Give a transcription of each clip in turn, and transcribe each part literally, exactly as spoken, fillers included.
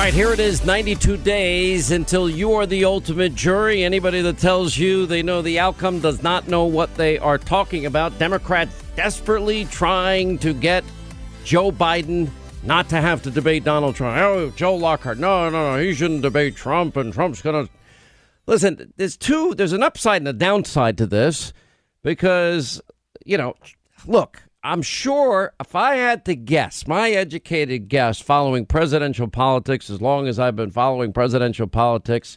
All right, here it is, ninety-two days until you are the ultimate jury. Anybody that tells you they know the outcome does not know what they are talking about. Democrats desperately trying to get Joe Biden not to have to debate Donald Trump. Oh, Joe Lockhart. No, no, no. He shouldn't debate Trump, and Trump's going to. Listen, there's two. There's an upside and a downside to this because, you know, look, I'm sure if I had to guess, my educated guess following presidential politics, as long as I've been following presidential politics,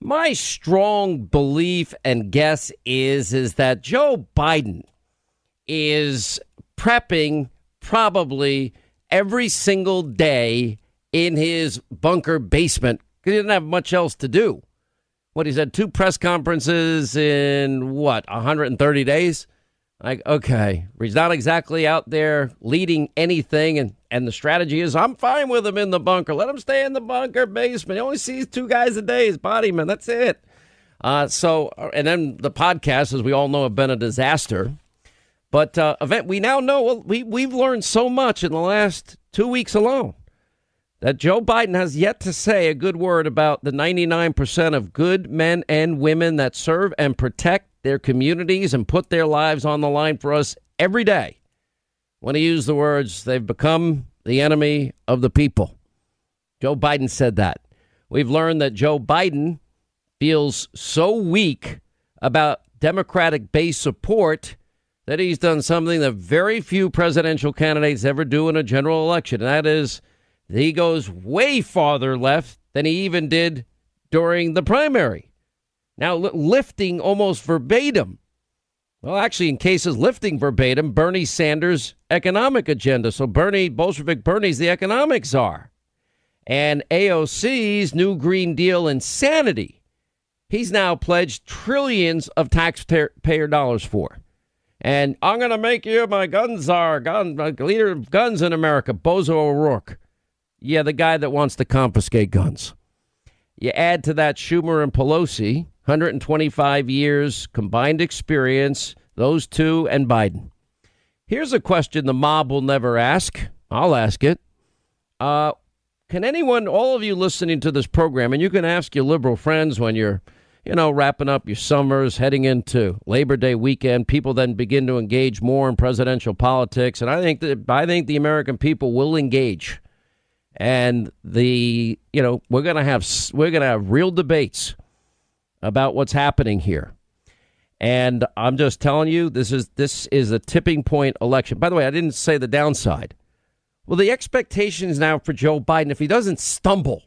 my strong belief and guess is, is that Joe Biden is prepping probably every single day in his bunker basement because he didn't have much else to do. What, he's had two press conferences in, what, one hundred thirty days? Like, okay, he's not exactly out there leading anything, and, and the strategy is, I'm fine with him in the bunker. Let him stay in the bunker basement. He only sees two guys a day, his body man. That's it. Uh, so, and then the podcasts, as we all know, have been a disaster. But uh, event, we now know, well, we, we've learned so much in the last two weeks alone that Joe Biden has yet to say a good word about the ninety-nine percent of good men and women that serve and protect their communities and put their lives on the line for us every day. When he used the words, they've become the enemy of the people. Joe Biden said that. We've learned that Joe Biden feels so weak about Democratic base support that he's done something that very few presidential candidates ever do in a general election. And that is, he goes way farther left than he even did during the primary. Now, lifting almost verbatim, well, actually, in cases lifting verbatim, Bernie Sanders' economic agenda. So Bernie, Bolshevik Bernie's the economic czar. And A O C's New Green Deal insanity, he's now pledged trillions of taxpayer dollars for. And I'm going to make you my gun czar, gun, leader of guns in America, Beto O'Rourke. Yeah, the guy that wants to confiscate guns. You add to that Schumer and Pelosi, one hundred twenty-five years combined experience, those two and Biden. Here's a question the mob will never ask. I'll ask it. Uh, can anyone, all of you listening to this program, and you can ask your liberal friends when you're, you know, wrapping up your summers, heading into Labor Day weekend, people then begin to engage more in presidential politics. And I think that I think the American people will engage. And the, you know, we're going to have we're going to have real debates about what's happening here. And I'm just telling you, this is this is a tipping point election. By the way, I didn't say the downside. Well, the expectations now for Joe Biden, if he doesn't stumble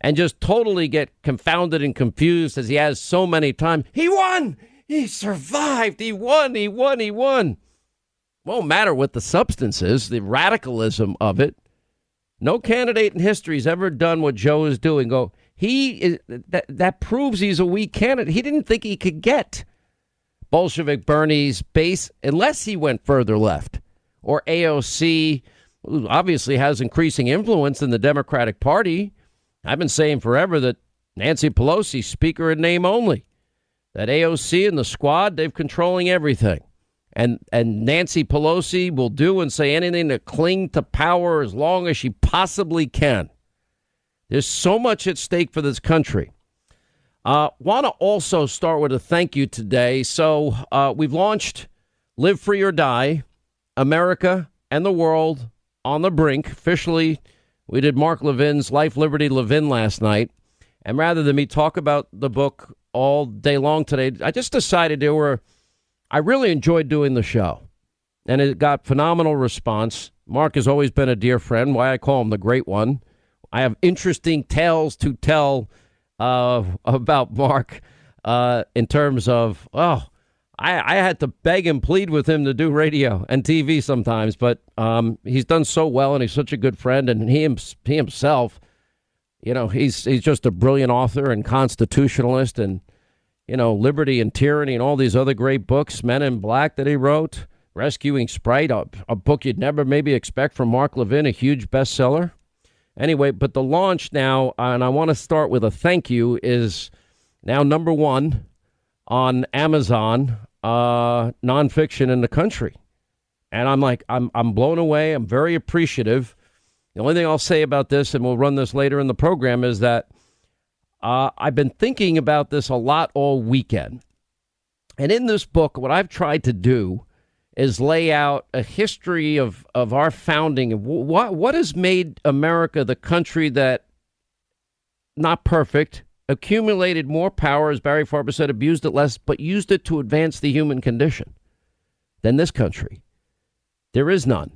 and just totally get confounded and confused as he has so many times, he won, he survived, he won, he won, he won. Won't matter what the substance is, the radicalism of it. No candidate in history has ever done what Joe is doing. Go, he is that, that proves he's a weak candidate. He didn't think he could get Bolshevik Bernie's base unless he went further left. Or A O C, who obviously has increasing influence in the Democratic Party. I've been saying forever that Nancy Pelosi, speaker in name only, that A O C and the squad, they've controlling everything. And and Nancy Pelosi will do and say anything to cling to power as long as she possibly can. There's so much at stake for this country. Uh, want to also start with a thank you today. So uh, we've launched Live Free or Die, America and the World on the Brink. Officially, we did Mark Levin's Life, Liberty, Levin last night. And rather than me talk about the book all day long today, I just decided there were... I really enjoyed doing the show, and it got phenomenal response. Mark has always been a dear friend, why I call him the great one. I have interesting tales to tell uh, about Mark uh, in terms of, oh, I, I had to beg and plead with him to do radio and T V sometimes, but um, he's done so well, and he's such a good friend, and he, he himself, you know, he's he's just a brilliant author and constitutionalist and, you know, Liberty and Tyranny and all these other great books, Men in Black that he wrote, Rescuing Sprite, a, a book you'd never maybe expect from Mark Levin, a huge bestseller. Anyway, but the launch now, and I want to start with a thank you, is now number one on Amazon, uh, nonfiction in the country. And I'm like, I'm I'm blown away. I'm very appreciative. The only thing I'll say about this, and we'll run this later in the program, is that uh, I've been thinking about this a lot all weekend. And in this book, what I've tried to do is lay out a history of, of our founding and what, what has made America the country that, not perfect, accumulated more power, as Barry Farber said, abused it less, but used it to advance the human condition than this country. There is none.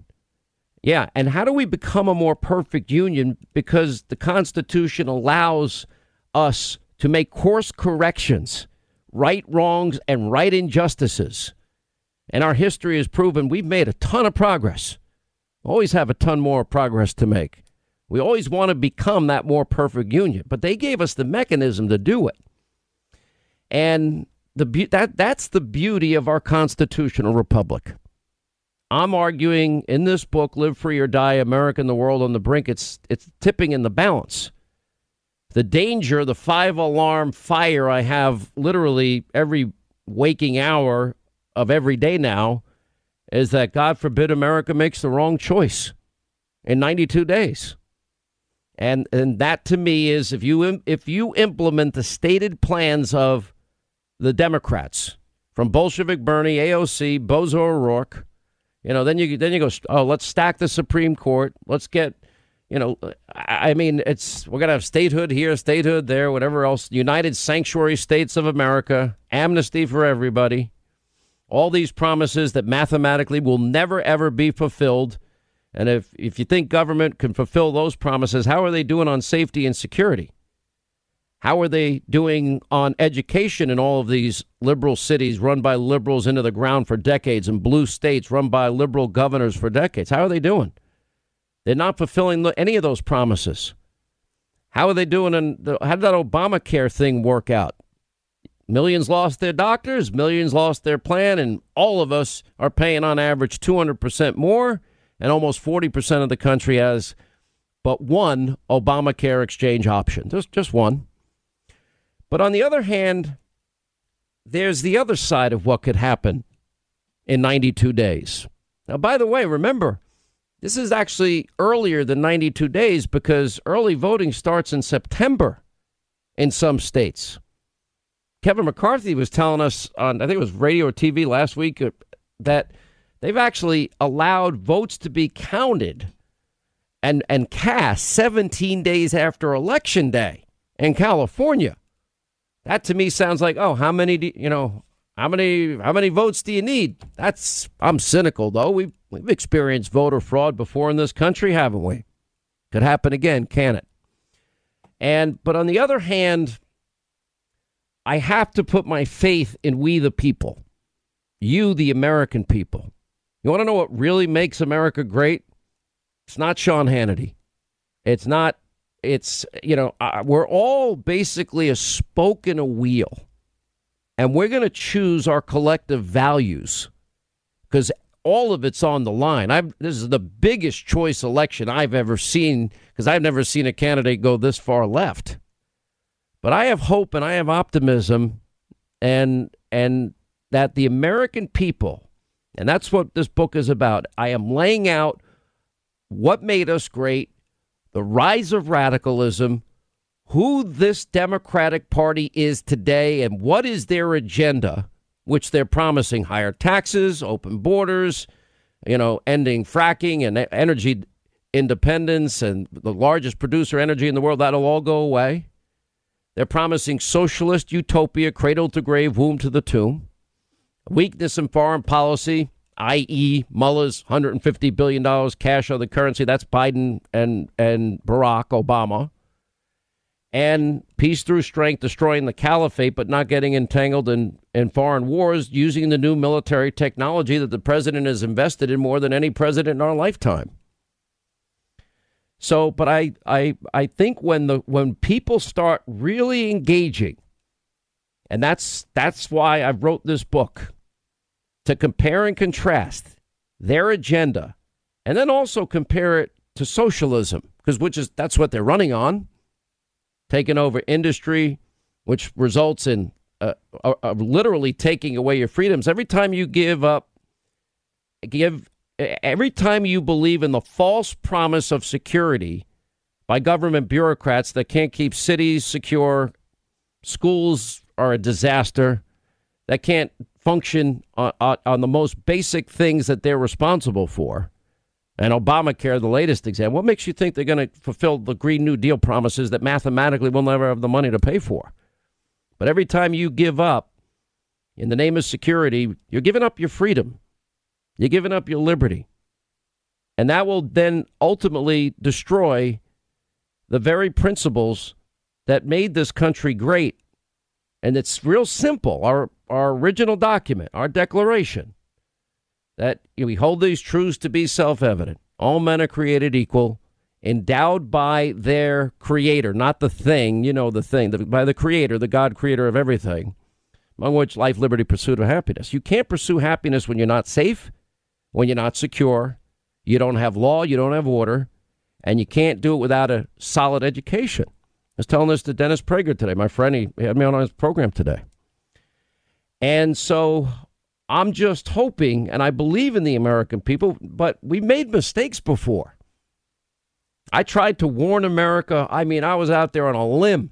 Yeah, and how do we become a more perfect union? Because the Constitution allows us to make course corrections, right wrongs, and right injustices. And our history has proven we've made a ton of progress. Always have a ton more progress to make. We always want to become that more perfect union, but they gave us the mechanism to do it. And the be- that that's the beauty of our constitutional republic. I'm arguing in this book, Live Free or Die, America and the World on the Brink, it's it's tipping in the balance. The danger, the five-alarm fire I have literally every waking hour of every day now, is that, God forbid, America makes the wrong choice in ninety-two days. And and that, to me, is if you im- if you implement the stated plans of the Democrats, from Bolshevik Bernie, A O C, Beto O'Rourke, you know, then you then you go, oh, let's stack the Supreme Court. Let's get, you know, I mean, it's we're going to have statehood here, statehood there, whatever else. United Sanctuary States of America, amnesty for everybody. All these promises that mathematically will never, ever be fulfilled. And if, if you think government can fulfill those promises, how are they doing on safety and security? How are they doing on education in all of these liberal cities run by liberals into the ground for decades, and blue states run by liberal governors for decades? How are they doing? They're not fulfilling any of those promises. How are they doing? In the, how did that Obamacare thing work out? Millions lost their doctors, millions lost their plan, and all of us are paying on average two hundred percent more. And almost forty percent of the country has but one Obamacare exchange option. Just, just one. But on the other hand, there's the other side of what could happen in ninety-two days. Now, by the way, remember, this is actually earlier than ninety-two days because early voting starts in September in some states. Kevin McCarthy was telling us on, I think it was radio or T V last week, that they've actually allowed votes to be counted and, and cast seventeen days after Election Day in California. That to me sounds like, oh, how many, do, you know, how many, how many votes do you need? That's, I'm cynical, though. We've, we've experienced voter fraud before in this country, haven't we? Could happen again, can it? And, but on the other hand, I have to put my faith in we the people, you, the American people. You want to know what really makes America great? It's not Sean Hannity. It's not, it's, you know, uh, we're all basically a spoke in a wheel. And we're going to choose our collective values because all of it's on the line. I've, this is the biggest choice election I've ever seen because I've never seen a candidate go this far left. But I have hope and I have optimism and and that the American people, and that's what this book is about. I am laying out what made us great, the rise of radicalism, who this Democratic Party is today, and what is their agenda, which they're promising higher taxes, open borders, you know, ending fracking and energy independence and the largest producer energy in the world. That'll all go away. They're promising socialist utopia, cradle to grave, womb to the tomb. Weakness in foreign policy, that is. Mueller's one hundred fifty billion dollars cash on the currency. That's Biden and, and Barack Obama. And peace through strength, destroying the caliphate, but not getting entangled in, in foreign wars, using the new military technology that the president has invested in more than any president in our lifetime. So, but I, I I think when the when people start really engaging, and that's that's why I wrote this book, to compare and contrast their agenda, and then also compare it to socialism, because which is that's what they're running on, taking over industry, which results in uh, uh, literally taking away your freedoms. Every time you give up, give every time you believe in the false promise of security by government bureaucrats that can't keep cities secure, schools are a disaster, that can't function on, on, on the most basic things that they're responsible for, and Obamacare, the latest example, what makes you think they're going to fulfill the Green New Deal promises that mathematically we'll never have the money to pay for? But every time you give up in the name of security, you're giving up your freedom. You're giving up your liberty. And that will then ultimately destroy the very principles that made this country great. And it's real simple. Our, our original document, our declaration, that we hold these truths to be self-evident. All men are created equal, endowed by their creator, not the thing, you know, the thing, the, by the creator, the God creator of everything, among which life, liberty, pursuit of happiness. You can't pursue happiness when you're not safe, when you're not secure, you don't have law, you don't have order, and you can't do it without a solid education. I was telling this to Dennis Prager today. My friend, he had me on his program today. And so I'm just hoping, and I believe in the American people, but we made mistakes before. I tried to warn America. I mean, I was out there on a limb.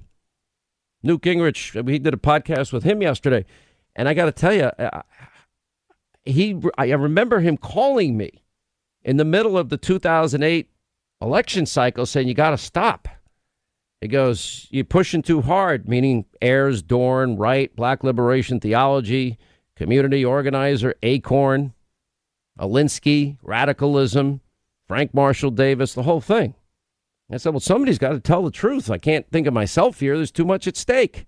Newt Gingrich, he did a podcast with him yesterday, and I got to tell you, he, I remember him calling me in the middle of the two thousand eight election cycle saying, you got to stop. He goes, you're pushing too hard, meaning Ayers, Dorn, Wright, Black Liberation Theology, Community Organizer, Acorn, Alinsky, Radicalism, Frank Marshall Davis, the whole thing. And I said, well, somebody's got to tell the truth. I can't think of myself here. There's too much at stake.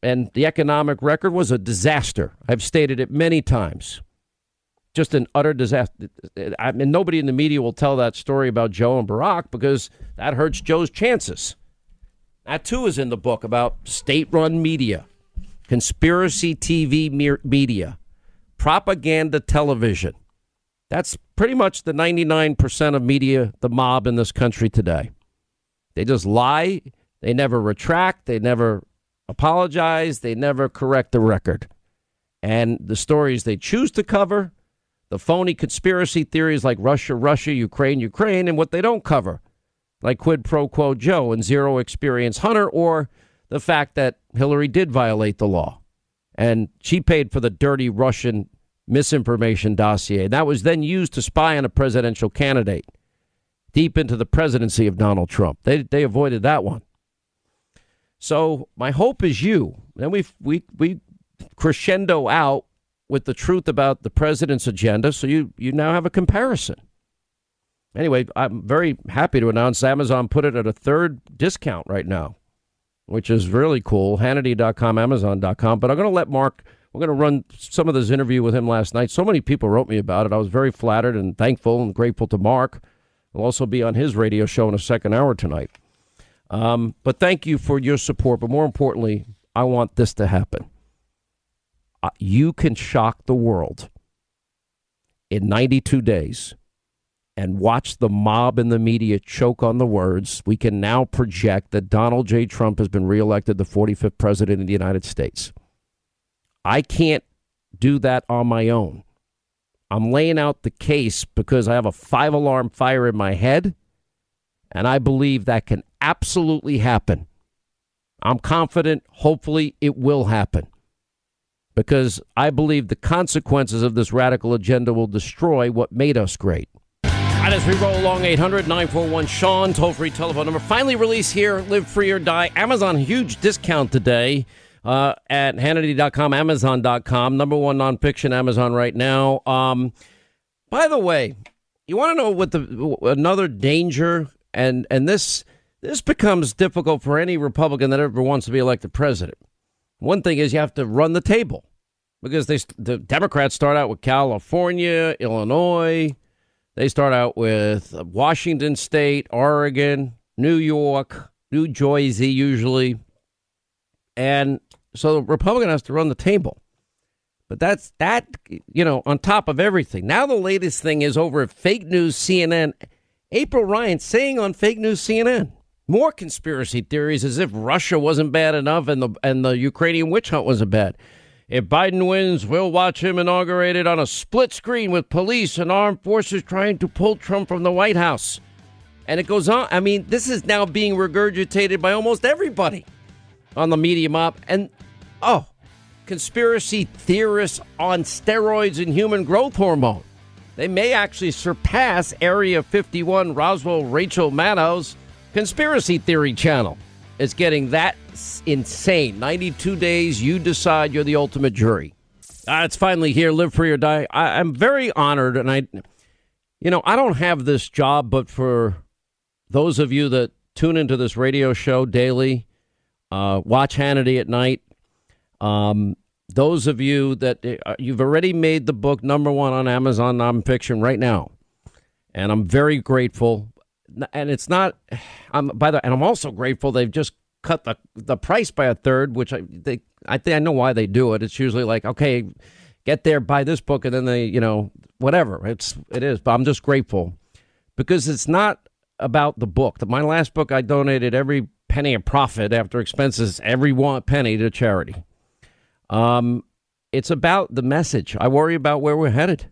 And the economic record was a disaster. I've stated it many times. Just an utter disaster. I mean, nobody in the media will tell that story about Joe and Barack because that hurts Joe's chances. That, too, is in the book about state-run media. Conspiracy T V media, propaganda television. That's pretty much the ninety-nine percent of media, the mob in this country today. They just lie. They never retract. They never apologize. They never correct the record. And the stories they choose to cover, the phony conspiracy theories like Russia, Russia, Ukraine, Ukraine, and what they don't cover, like quid pro quo Joe and zero experience Hunter, or the fact that Hillary did violate the law and she paid for the dirty Russian misinformation dossier that was then used to spy on a presidential candidate deep into the presidency of Donald Trump. They they avoided that one. So my hope is you. And we we we crescendo out with the truth about the president's agenda. So you you now have a comparison. Anyway, I'm very happy to announce Amazon put it at a third discount right now, which is really cool, Hannity dot com, Amazon dot com. But I'm going to let Mark, we're going to run some of this interview with him last night. So many people wrote me about it. I was very flattered and thankful and grateful to Mark. I'll also be on his radio show in a second hour tonight. Um, but thank you for your support. But more importantly, I want this to happen. Uh, you can shock the world in ninety-two days and watch the mob and the media choke on the words. We can now project that Donald J. Trump has been reelected the forty-fifth president of the United States. I can't do that on my own. I'm laying out the case because I have a five-alarm fire in my head, and I believe that can absolutely happen. I'm confident, hopefully, it will happen, because I believe the consequences of this radical agenda will destroy what made us great. And as we roll along, eight hundred nine four one Sean, toll-free telephone number. Finally released here, Live Free or Die. Amazon, huge discount today uh, at Hannity dot com, Amazon dot com. Number one nonfiction, Amazon right now. Um, by the way, you want to know what the another danger, and, and this, this becomes difficult for any Republican that ever wants to be elected president. One thing is you have to run the table because they, the Democrats start out with California, Illinois. They start out with Washington State, Oregon, New York, New Jersey usually. And so the Republican has to run the table. But that's that, you know, on top of everything. Now the latest thing is over at fake news C N N. April Ryan saying on fake news C N N, more conspiracy theories as if Russia wasn't bad enough and the and the Ukrainian witch hunt wasn't bad. If Biden wins, we'll watch him inaugurated on a split screen with police and armed forces trying to pull Trump from the White House. And it goes on. I mean, this is now being regurgitated by almost everybody on the media mob. And, oh, conspiracy theorists on steroids and human growth hormone. They may actually surpass Area fifty-one Roswell Rachel Maddow's conspiracy theory channel. It's getting that insane. ninety-two days, you decide, you're the ultimate jury. Uh, it's finally here, live free or die. I, I'm very honored, and I, you know, I don't have this job, but for those of you that tune into this radio show daily, uh, watch Hannity at night, um, those of you that, uh, you've already made the book number one on Amazon nonfiction right now, and I'm very grateful. And it's not, I'm by the, and I'm also grateful they've just cut the the price by a third, which I they I think I know why they do it. It's usually like, okay, get there, buy this book, and then they, you know, whatever it's it is. But I'm just grateful because it's not about the book. My last book, I donated every penny of profit after expenses, every one penny to charity. Um, it's about the message. I worry about where we're headed.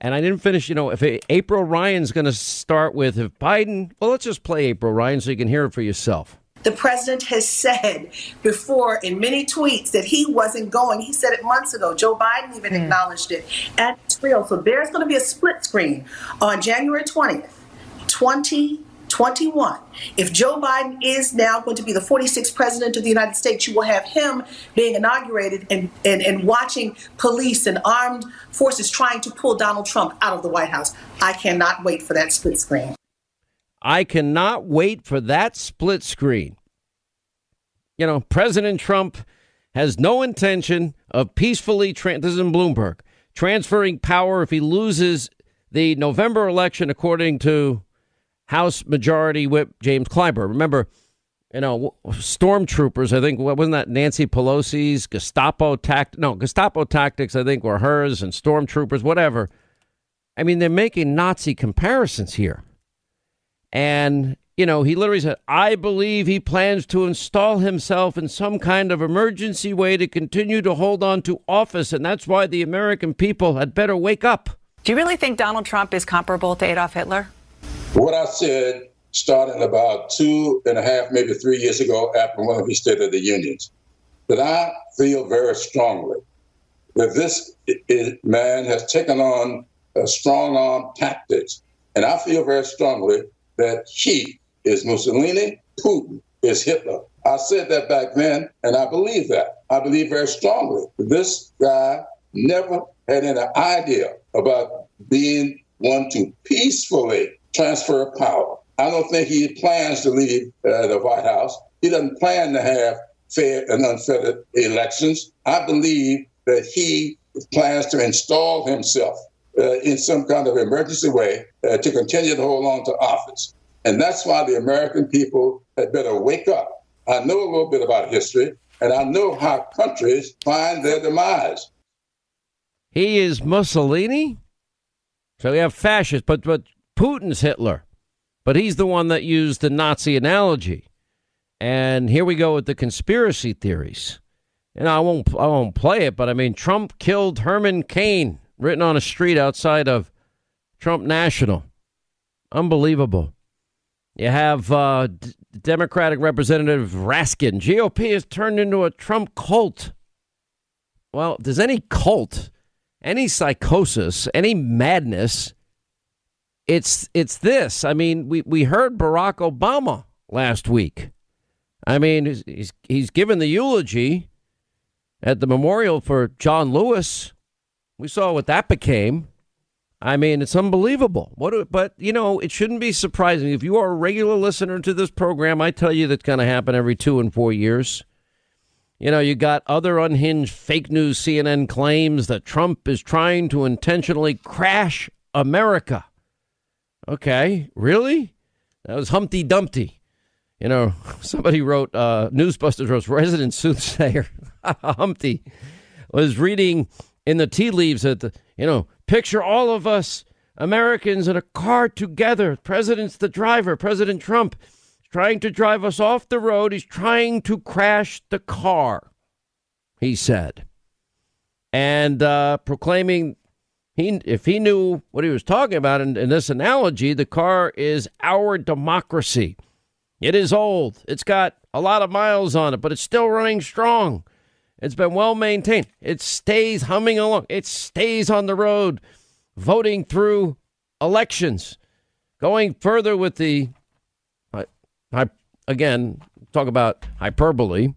And I didn't finish, you know, if April Ryan's going to start with if Biden, well, let's just play April Ryan so you can hear it for yourself. The president has said before in many tweets that he wasn't going. He said it months ago. Joe Biden even mm. acknowledged it. And it's real. So there's going to be a split screen on January twentieth, twenty twenty-one. If Joe Biden is now going to be the forty-sixth president of the United States, you will have him being inaugurated and, and, and watching police and armed forces trying to pull Donald Trump out of the White House. I cannot wait for that split screen. I cannot wait for that split screen. You know, President Trump has no intention of peacefully, tra- this is in Bloomberg, transferring power if he loses the November election, according to House Majority Whip James Clyburn. Remember, you know, stormtroopers, I think, wasn't that Nancy Pelosi's Gestapo tactics? No, Gestapo tactics, I think, were hers, and stormtroopers, whatever. I mean, they're making Nazi comparisons here. And, you know, he literally said, I believe he plans to install himself in some kind of emergency way to continue to hold on to office. And that's why the American people had better wake up. Do you really think Donald Trump is comparable to Adolf Hitler? What I said starting about two and a half, maybe three years ago after one of the State of the Unions, that I feel very strongly that this man has taken on a strong arm tactics. And I feel very strongly that he is Mussolini, Putin is Hitler. I said that back then, and I believe that. I believe very strongly that this guy never had any idea about being one to peacefully transfer power. I don't think he plans to leave uh, the White House. He doesn't plan to have fair and unfettered elections. I believe that he plans to install himself Uh, in some kind of emergency way uh, to continue to hold on to office. And that's why the American people had better wake up. I know a little bit about history, and I know how countries find their demise. He is Mussolini? So we have fascists, but, but Putin's Hitler. But he's the one that used the Nazi analogy. And here we go with the conspiracy theories. And I won't, I won't play it, but I mean, Trump killed Herman Cain. Written on a street outside of Trump National. Unbelievable. You have uh, D- Democratic Representative Raskin. G O P has turned into a Trump cult. Well, does any cult, any psychosis, any madness, it's it's this. I mean, we, we heard Barack Obama last week. I mean, he's, he's, he's given the eulogy at the memorial for John Lewis. We saw what that became. I mean, it's unbelievable. What? Do, but, you know, it shouldn't be surprising. If you are a regular listener to this program, I tell you that's going to happen every two and four years. You know, you got other unhinged fake news. C N N claims that Trump is trying to intentionally crash America. Okay, really? That was Humpty Dumpty. You know, somebody wrote, uh, Newsbusters wrote, resident soothsayer Humpty was reading in the tea leaves at the, you know, picture all of us Americans in a car together. President's the driver. President Trump is trying to drive us off the road. He's trying to crash the car, he said. and uh, proclaiming he if he knew what he was talking about in, in this analogy, the car is our democracy. It is old. It's got a lot of miles on it, but it's still running strong. It's been well maintained. It stays humming along. It stays on the road, voting through elections. Going further with the, I, I, again, talk about hyperbole.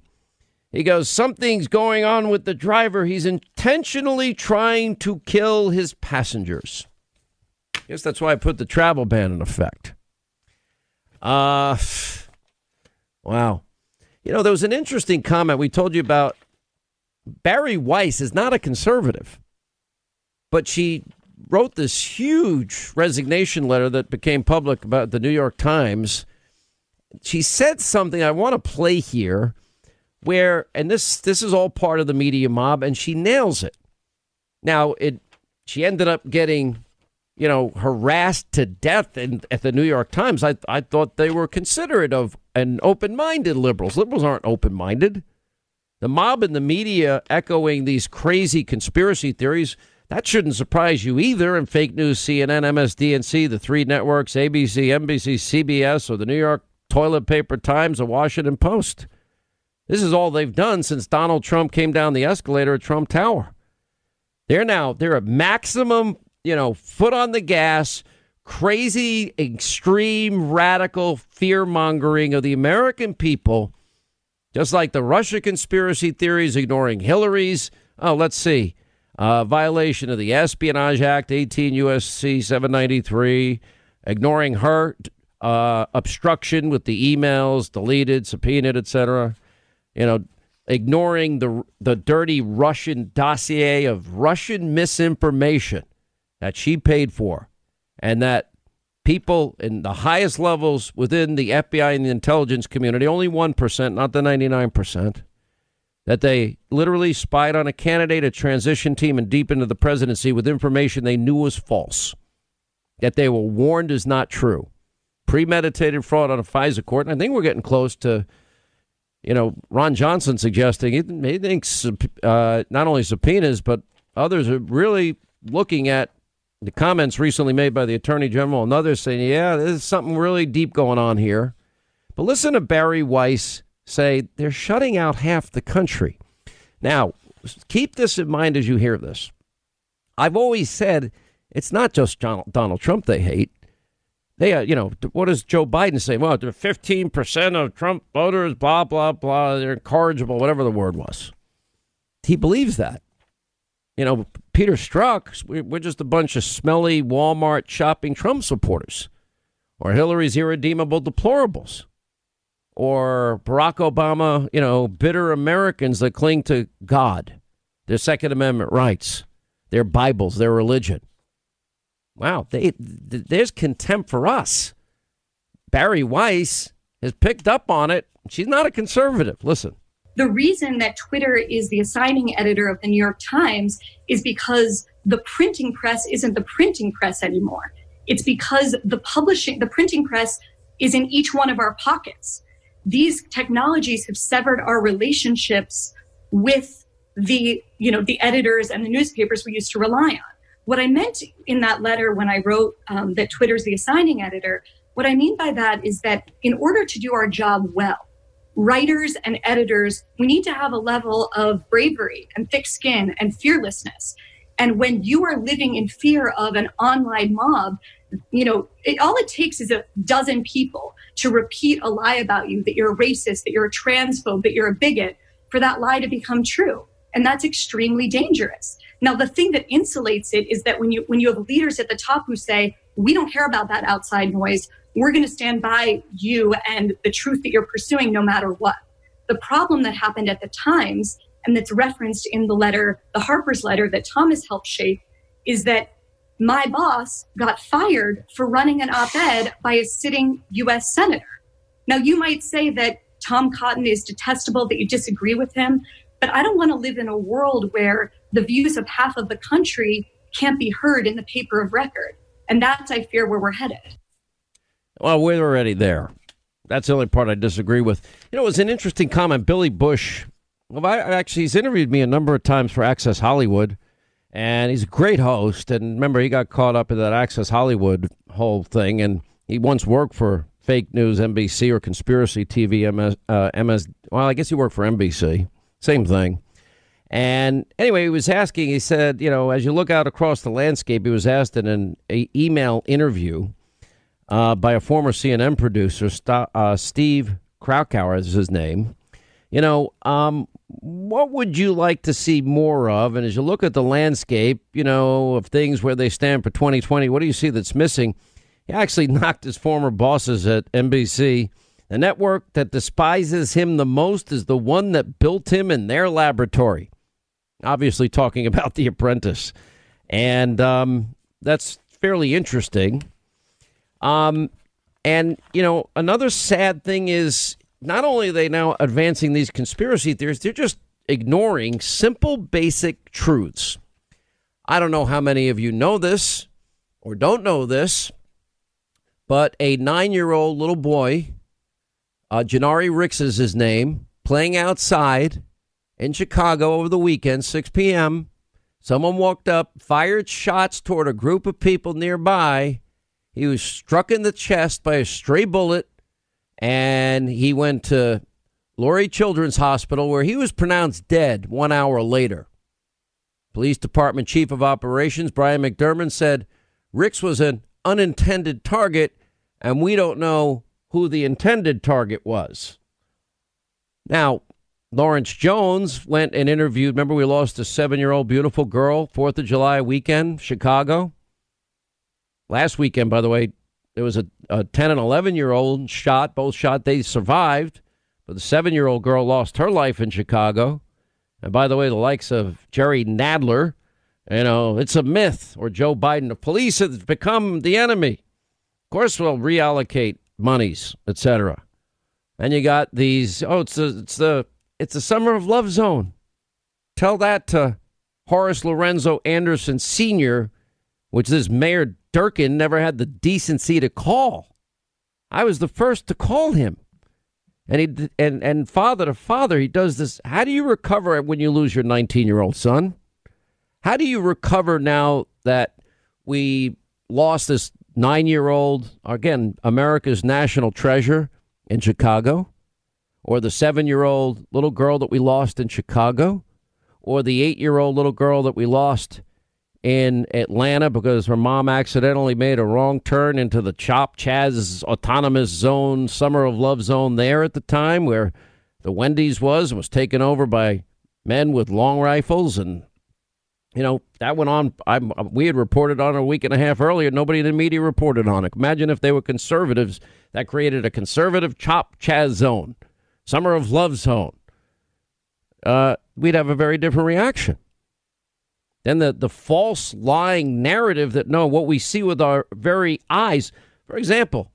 He goes, something's going on with the driver. He's intentionally trying to kill his passengers. I guess that's why I put the travel ban in effect. Uh, wow. You know, there was an interesting comment we told you about. Barry Weiss is not a conservative, but she wrote this huge resignation letter that became public about the New York Times. She said something I want to play here where, and this this is all part of the media mob, and she nails it. Now, it she ended up getting, you know, harassed to death in, at the New York Times. I, I thought they were considerate of and open-minded liberals. Liberals aren't open-minded. The mob and the media echoing these crazy conspiracy theories, that shouldn't surprise you either. And fake news, C N N, M S D N C, the three networks, A B C, N B C, C B S, or the New York Toilet Paper Times, the Washington Post. This is all they've done since Donald Trump came down the escalator at Trump Tower. They're now, they're at maximum, you know, foot on the gas, crazy, extreme, radical fear-mongering of the American people, just like the Russia conspiracy theories, ignoring Hillary's, oh, let's see, Uh, violation of the Espionage Act, eighteen U S C seven ninety-three, ignoring her, uh, obstruction with the emails, deleted, subpoenaed, et cetera. You know, ignoring the the dirty Russian dossier of Russian misinformation that she paid for, and that people in the highest levels within the F B I and the intelligence community, only one percent, not the ninety-nine percent, that they literally spied on a candidate, a transition team, and deep into the presidency with information they knew was false, that they were warned is not true. Premeditated fraud on a FISA court. And I think we're getting close to, you know, Ron Johnson suggesting he, he thinks uh, not only subpoenas, but others are really looking at the comments recently made by the Attorney General and others saying, yeah, there's something really deep going on here. But listen to Barry Weiss say they're shutting out half the country. Now, keep this in mind as you hear this. I've always said it's not just John, Donald Trump they hate. They, uh, you know, what does Joe Biden say? Well, fifteen percent of Trump voters, blah, blah, blah. They're incorrigible, whatever the word was. He believes that. You know, Peter Strzok, we're just a bunch of smelly Walmart shopping Trump supporters, or Hillary's irredeemable deplorables, or Barack Obama, you know, bitter Americans that cling to God, their Second Amendment rights, their Bibles, their religion. Wow, they, there's contempt for us. Barry Weiss has picked up on it. She's not a conservative. Listen. The reason that Twitter is the assigning editor of the New York Times is because the printing press isn't the printing press anymore. It's because the publishing, the printing press is in each one of our pockets. These technologies have severed our relationships with the, you know, the editors and the newspapers we used to rely on. What I meant in that letter when I wrote um, that Twitter's the assigning editor, what I mean by that is that in order to do our job well, writers and editors, we need to have a level of bravery and thick skin and fearlessness. And when you are living in fear of an online mob, you know, it, all it takes is a dozen people to repeat a lie about you, that you're a racist, that you're a transphobe, that you're a bigot, for that lie to become true. And that's extremely dangerous. Now, the thing that insulates it is that when you when you have leaders at the top who say, we don't care about that outside noise, we're going to stand by you and the truth that you're pursuing no matter what. The problem that happened at the Times, and that's referenced in the letter, the Harper's letter that Thomas helped shape, is that my boss got fired for running an op-ed by a sitting U S senator. Now, you might say that Tom Cotton is detestable, that you disagree with him, but I don't want to live in a world where the views of half of the country can't be heard in the paper of record. And that's, I fear, where we're headed. Well, we're already there. That's the only part I disagree with. You know, it was an interesting comment. Billy Bush Well, I, actually, he's interviewed me a number of times for Access Hollywood, and he's a great host. And remember, he got caught up in that Access Hollywood whole thing, and he once worked for fake news, N B C, or conspiracy T V, M S, uh, M S. Well, I guess he worked for N B C. Same thing. And anyway, he was asking, he said, you know, as you look out across the landscape, he was asked in an a email interview uh, by a former C N N producer, St- uh, Steve Kraukauer is his name. You know, um, what would you like to see more of? And as you look at the landscape, you know, of things where they stand for twenty twenty, what do you see that's missing? He actually knocked his former bosses at N B C. The network that despises him the most is the one that built him in their laboratory. Obviously talking about The Apprentice. And um, that's fairly interesting. Um, and, you know, another sad thing is not only are they now advancing these conspiracy theories, they're just ignoring simple, basic truths. I don't know how many of you know this or don't know this, but a nine-year-old little boy, uh, Janari Ricks is his name, playing outside in Chicago over the weekend, six p.m., someone walked up, fired shots toward a group of people nearby. He was struck in the chest by a stray bullet, and he went to Lurie Children's Hospital, where he was pronounced dead one hour later. Police Department Chief of Operations Brian McDermott said Ricks was an unintended target, and we don't know who the intended target was. Now, Lawrence Jones went and interviewed. Remember, we lost a seven-year-old beautiful girl, fourth of July weekend, Chicago. Last weekend, by the way, there was a, a ten and eleven-year-old shot, both shot. They survived, but the seven-year-old girl lost her life in Chicago. And by the way, the likes of Jerry Nadler, you know, it's a myth, or Joe Biden, the police have become the enemy. Of course, we'll reallocate monies, et cetera. And you got these, oh, it's the, it's the, It's the Summer of Love Zone. Tell that to Horace Lorenzo Anderson Senior, which this Mayor Durkin never had the decency to call. I was the first to call him. And he and, and father to father, he does this. How do you recover when you lose your nineteen-year-old son? How do you recover now that we lost this nine-year-old, again, America's national treasure in Chicago? Or the seven-year-old little girl that we lost in Chicago, or the eight-year-old little girl that we lost in Atlanta because her mom accidentally made a wrong turn into the Chop Chaz Autonomous Zone, Summer of Love Zone there at the time, where the Wendy's was and was taken over by men with long rifles. And, you know, that went on. I, we had reported on it a week and a half earlier. Nobody in the media reported on it. Imagine if they were conservatives that created a conservative Chop Chaz Zone. Summer of Love Zone, uh, we'd have a very different reaction. Then the, the false, lying narrative that, no, what we see with our very eyes. For example,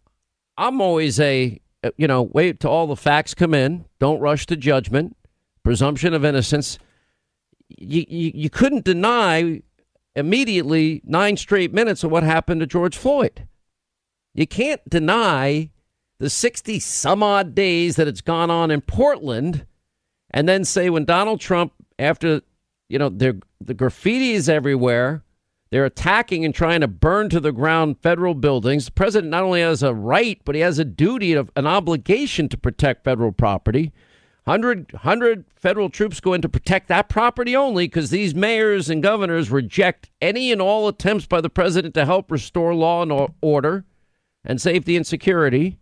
I'm always a, you know, wait till all the facts come in. Don't rush to judgment. Presumption of innocence. You, you, you couldn't deny immediately nine straight minutes of what happened to George Floyd. You can't deny the sixty-some-odd days that it's gone on in Portland, and then say when Donald Trump, after, you know, the graffiti is everywhere, they're attacking and trying to burn to the ground federal buildings. The president not only has a right, but he has a duty, of an obligation to protect federal property. one hundred, one hundred federal troops go in to protect that property only because these mayors and governors reject any and all attempts by the president to help restore law and order and safety and security.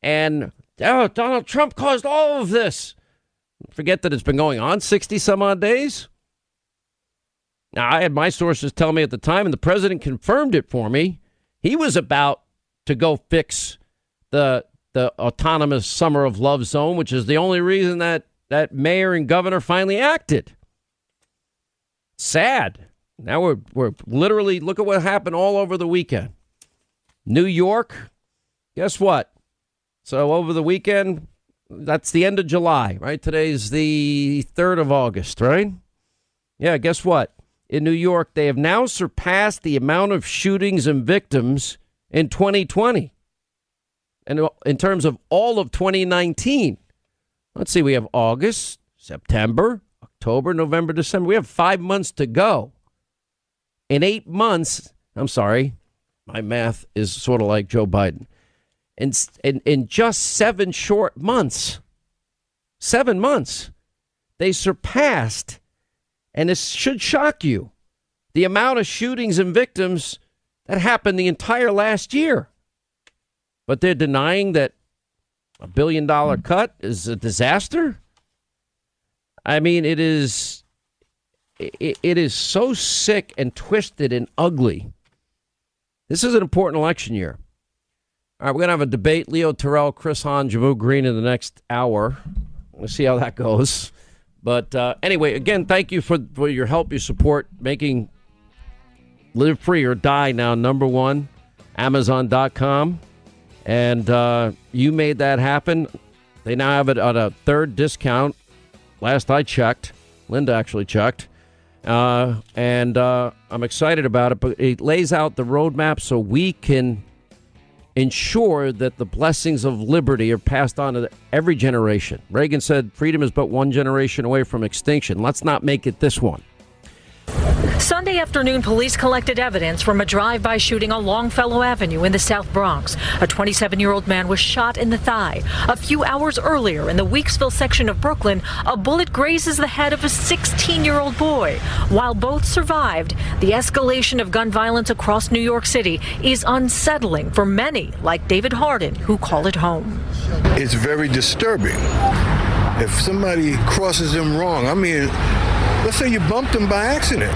And oh, Donald Trump caused all of this. Forget that it's been going on sixty some odd days. Now, I had my sources tell me at the time, and the president confirmed it for me. He was about to go fix the the autonomous Summer of Love Zone, which is the only reason that that mayor and governor finally acted. Sad. Now we're we're literally, look at what happened all over the weekend. New York, guess what? So over the weekend, that's the end of July, right? Today's the third of August, right? Yeah, guess what? In New York, they have now surpassed the amount of shootings and victims in twenty twenty. And in terms of all of twenty nineteen, let's see, we have August, September, October, November, December. We have five months to go. In eight months, I'm sorry, my math is sort of like Joe Biden. In, in, in just seven short months, seven months, they surpassed, and this should shock you, the amount of shootings and victims that happened the entire last year. But they're denying that a billion dollar cut is a disaster. I mean, it is it, it is so sick and twisted and ugly. This is an important election year. All right, we're going to have a debate. Leo Terrell, Chris Hahn, Jehmu Greene in the next hour. We'll see how that goes. But uh, anyway, again, thank you for, for your help, your support, making Live Free or Die now number one, Amazon dot com. And uh, you made that happen. They now have it on a third discount. Last I checked, Linda actually checked. Uh, and uh, I'm excited about it, but it lays out the roadmap so we can ensure that the blessings of liberty are passed on to every generation. Reagan said, freedom is but one generation away from extinction. Let's not make it this one. Sunday afternoon, police collected evidence from a drive-by shooting on Longfellow Avenue in the South Bronx. A twenty-seven-year-old man was shot in the thigh. A few hours earlier, in the Weeksville section of Brooklyn, a bullet grazes the head of a sixteen-year-old boy. While both survived, the escalation of gun violence across New York City is unsettling for many, like David Hardin, who call it home. It's very disturbing. If somebody crosses them wrong, I mean... let's say you bumped them by accident.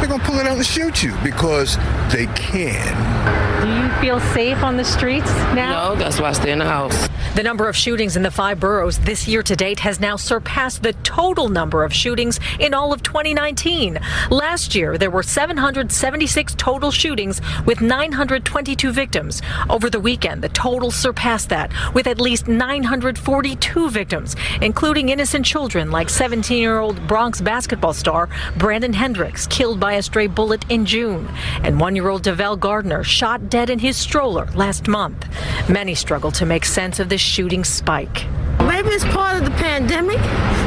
They're going to pull it out and shoot you because they can. Do you feel safe on the streets now? No, that's why I stay in the house. The number of shootings in the five boroughs this year to date has now surpassed the total number of shootings in all of twenty nineteen. Last year, there were seven hundred seventy-six total shootings with nine hundred twenty-two victims. Over the weekend, the total surpassed that with at least nine hundred forty-two victims, including innocent children like seventeen-year-old Bronx basketball star Brandon Hendricks, killed by a stray bullet in June, and one-year-old DeVell Gardner shot dead in his stroller last month. Many struggle to make sense of this shooting spike. Maybe it's part of the pandemic.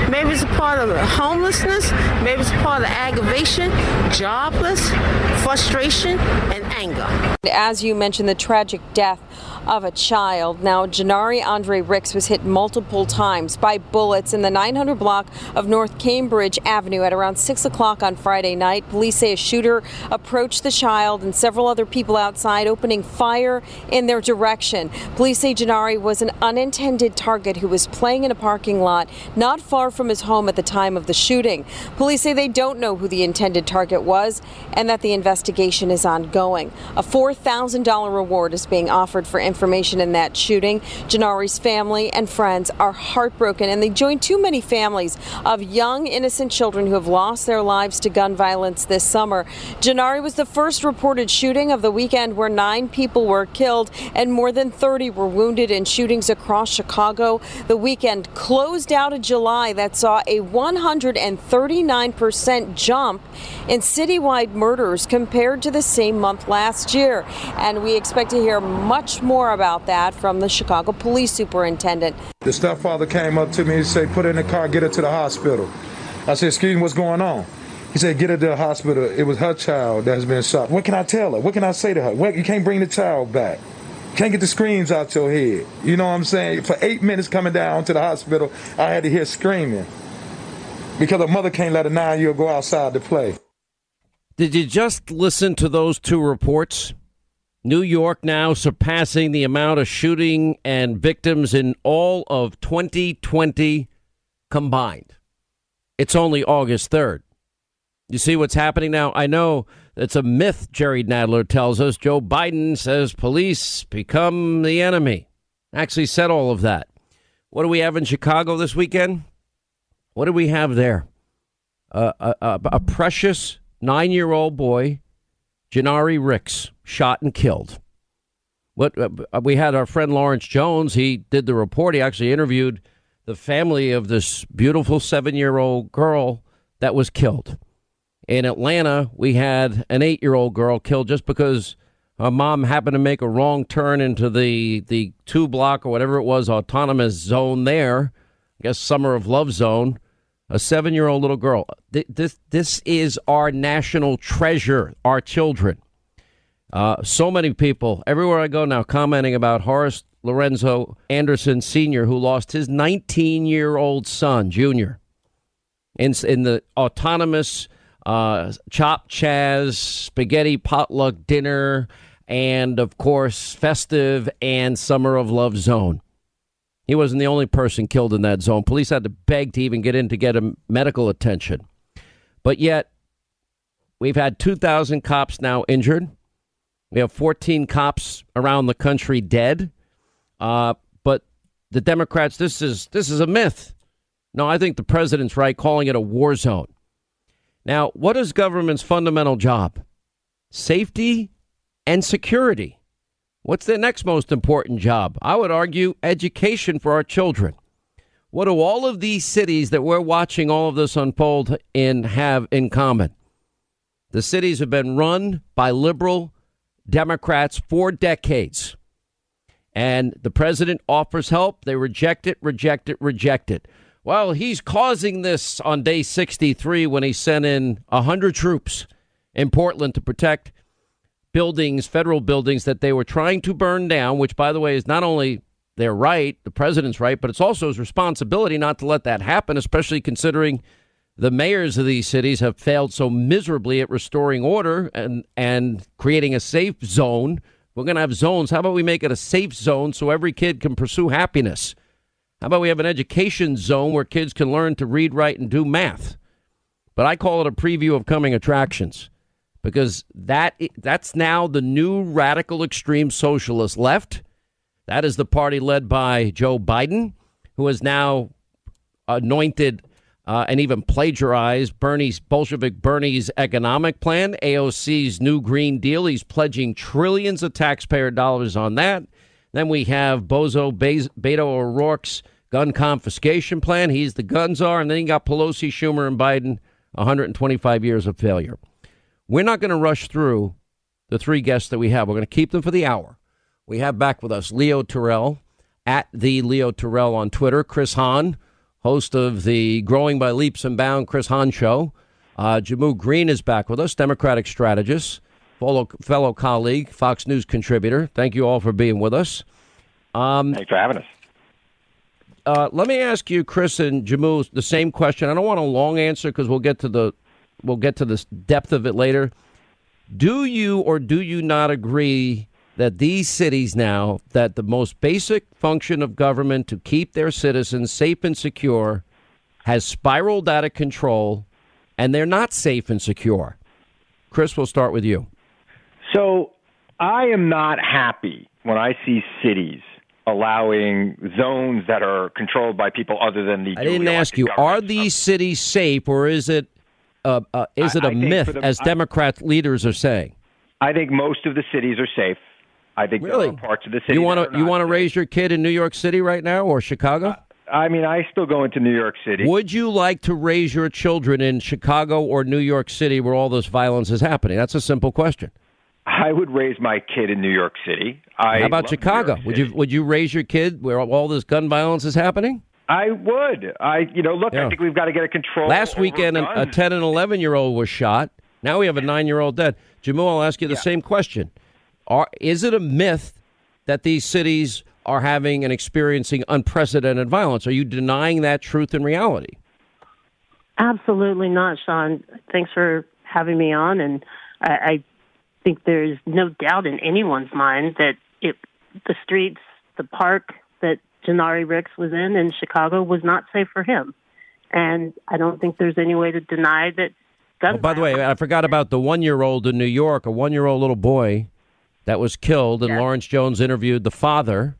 Maybe it's a part of homelessness. Maybe it's part of aggravation, jobless, frustration, and anger. As you mentioned, the tragic death of a child. Now, Janari Andre Ricks was hit multiple times by bullets in the nine hundred block of North Cambridge Avenue at around six o'clock on Friday night. Police say a shooter approached the child and several other people outside, opening fire in their direction. Police say Janari was an unintended target who was playing in a parking lot not far from his home at the time of the shooting. Police say they don't know who the intended target was and that the investigation is ongoing. A four thousand dollars reward is being offered for information in that shooting. Janari's family and friends are heartbroken, and they join too many families of young, innocent children who have lost their lives to gun violence this summer. Janari was the first reported shooting of the weekend where nine people were killed and more than thirty were wounded in shootings across Chicago. The weekend closed out a July that saw a one hundred thirty-nine percent jump in citywide murders compared to the same month last year. And we expect to hear much more about that from the Chicago police superintendent. The stepfather came up to me and said, put her in the car, get her to the hospital. I said, excuse me, what's going on? He said, get her to the hospital. It was her child that has been shot. What can I tell her? What can I say to her? What, you can't bring the child back. You can't get the screams out your head. You know what I'm saying? For eight minutes coming down to the hospital, I had to hear screaming because a mother can't let a nine-year-old go outside to play. Did you just listen to those two reports? New York now surpassing the amount of shooting and victims in all of twenty twenty combined. It's only August third. You see what's happening now? I know it's a myth, Jerry Nadler tells us. Joe Biden says police become the enemy. Actually said all of that. What do we have in Chicago this weekend? What do we have there? Uh, a, a, a precious nine-year-old boy, Janari Ricks, shot and killed. What uh, we had our friend Lawrence Jones. He did the report. He actually interviewed the family of this beautiful seven-year-old girl that was killed. In Atlanta, we had an eight-year-old girl killed just because her mom happened to make a wrong turn into the the two block or whatever it was autonomous zone there. I guess Summer of Love Zone. a seven-year-old little girl. This, this is our national treasure, our children. Uh, so many people everywhere I go now commenting about Horace Lorenzo Anderson Senior, who lost his nineteen-year-old son, Junior, in, in the autonomous uh, Chop Chaz spaghetti potluck dinner and, of course, Festive and Summer of Love Zone. He wasn't the only person killed in that zone. Police had to beg to even get in to get him medical attention. But yet, we've had two thousand cops now injured. We have fourteen cops around the country dead. Uh, but the Democrats, this is this is a myth. No, I think the president's right, calling it a war zone. Now, what is government's fundamental job? Safety and security. What's the next most important job? I would argue education for our children. What do all of these cities that we're watching all of this unfold in have in common? The cities have been run by liberal Democrats for decades. And the president offers help. They reject it, reject it, reject it. Well, he's causing this on day sixty-three when he sent in one hundred troops in Portland to protect buildings, federal buildings that they were trying to burn down, which, by the way, is not only their right, the president's right, but it's also his responsibility not to let that happen, especially considering the mayors of these cities have failed so miserably at restoring order and, and creating a safe zone. We're going to have zones. How about we make it a safe zone so every kid can pursue happiness? How about we have an education zone where kids can learn to read, write, and do math? But I call it a preview of coming attractions. Because that that's now the new radical extreme socialist left. That is the party led by Joe Biden, who has now anointed uh, and even plagiarized Bernie's Bolshevik Bernie's economic plan, A O C's New Green Deal. He's pledging trillions of taxpayer dollars on that. Then we have Bozo Bez, Beto O'Rourke's gun confiscation plan. He's the gun czar. And then you got Pelosi, Schumer, and Biden, one hundred twenty-five years of failure. We're not going to rush through the three guests that we have. We're going to keep them for the hour. We have back with us Leo Terrell, at the Leo Terrell on Twitter, Chris Hahn, host of the Growing by Leaps and Bound Chris Hahn Show. Uh, Jehmu Greene is back with us, Democratic strategist, fellow, fellow colleague, Fox News contributor. Thank you all for being with us. Um, Thanks for having us. Uh, let me ask you, Chris and Jehmu, the same question. I don't want a long answer because we'll get to the We'll get to the depth of it later. Do you or do you not agree that these cities now, that the most basic function of government to keep their citizens safe and secure has spiraled out of control and they're not safe and secure? Chris, we'll start with you. So I am not happy when I see cities allowing zones that are controlled by people other than the... I didn't ask you, are these cities safe or is it... Uh, uh, is it a myth, the, as Democrat I, leaders are saying? I think most of the cities are safe. I think really? There are parts of the city you wanna, that are not. You want to raise your kid in New York City right now or Chicago? Uh, I mean, I still go into New York City. Would you like to raise your children in Chicago or New York City where all this violence is happening? That's a simple question. I would raise my kid in New York City. I How about Chicago? Would you would you raise your kid where all this gun violence is happening? I would. I, you know, look, yeah. I think we've got to get a control. Last weekend, guns. a ten and eleven-year-old was shot. Now we have a nine-year-old dead. Jehmu, I'll ask you the yeah. same question. Are, is it a myth that these cities are having and experiencing unprecedented violence? Are you denying that truth and reality? Absolutely not, Sean. Thanks for having me on. And I, I think there's no doubt in anyone's mind that it, the streets, the park that Janari Ricks was in in Chicago was not safe for him. And I don't think there's any way to deny that. Oh, by the way, I forgot about the one-year-old in New York, a one-year-old little boy that was killed, and yes. Lawrence Jones interviewed the father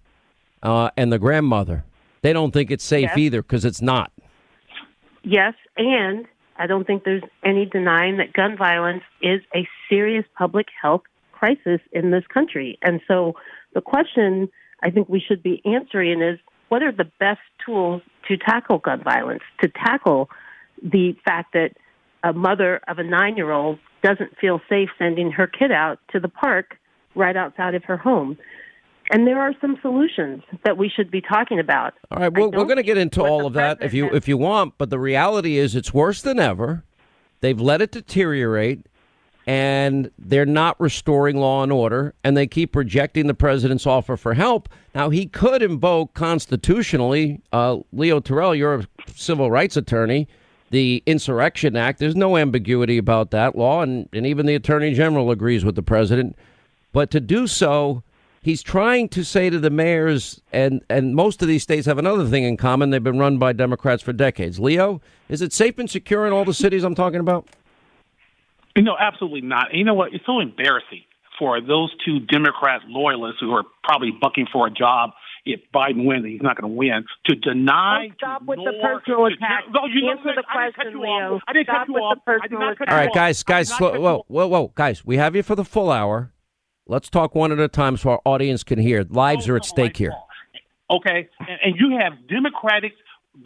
uh, and the grandmother. They don't think it's safe yes. either because it's not. Yes, and I don't think there's any denying that gun violence is a serious public health crisis in this country. And so the question I think we should be answering is what are the best tools to tackle gun violence, to tackle the fact that a mother of a nine-year-old doesn't feel safe sending her kid out to the park right outside of her home. And there are some solutions that we should be talking about. All right, well, we're going to get into all of that if you if you want, but the reality is it's worse than ever. They've let it deteriorate, and they're not restoring law and order, and they keep rejecting the president's offer for help. Now, he could invoke constitutionally, uh, Leo Terrell, you're a civil rights attorney, the Insurrection Act. There's no ambiguity about that law, and, and even the attorney general agrees with the president. But to do so, he's trying to say to the mayors, and, and most of these states have another thing in common. They've been run by Democrats for decades. Leo, is it safe and secure in all the cities I'm talking about? No, absolutely not. And you know what? It's so embarrassing for those two Democrat loyalists who are probably bucking for a job if Biden wins, and he's not going to win, to deny... Oh, stop with the personal attack. No, you answer the question, Leo. I didn't cut you off. All right, guys, guys, slow, whoa, whoa, whoa. Guys, we have you for the full hour. Let's talk one at a time so our audience can hear. Lives are at stake here. Okay, and, and you have Democratic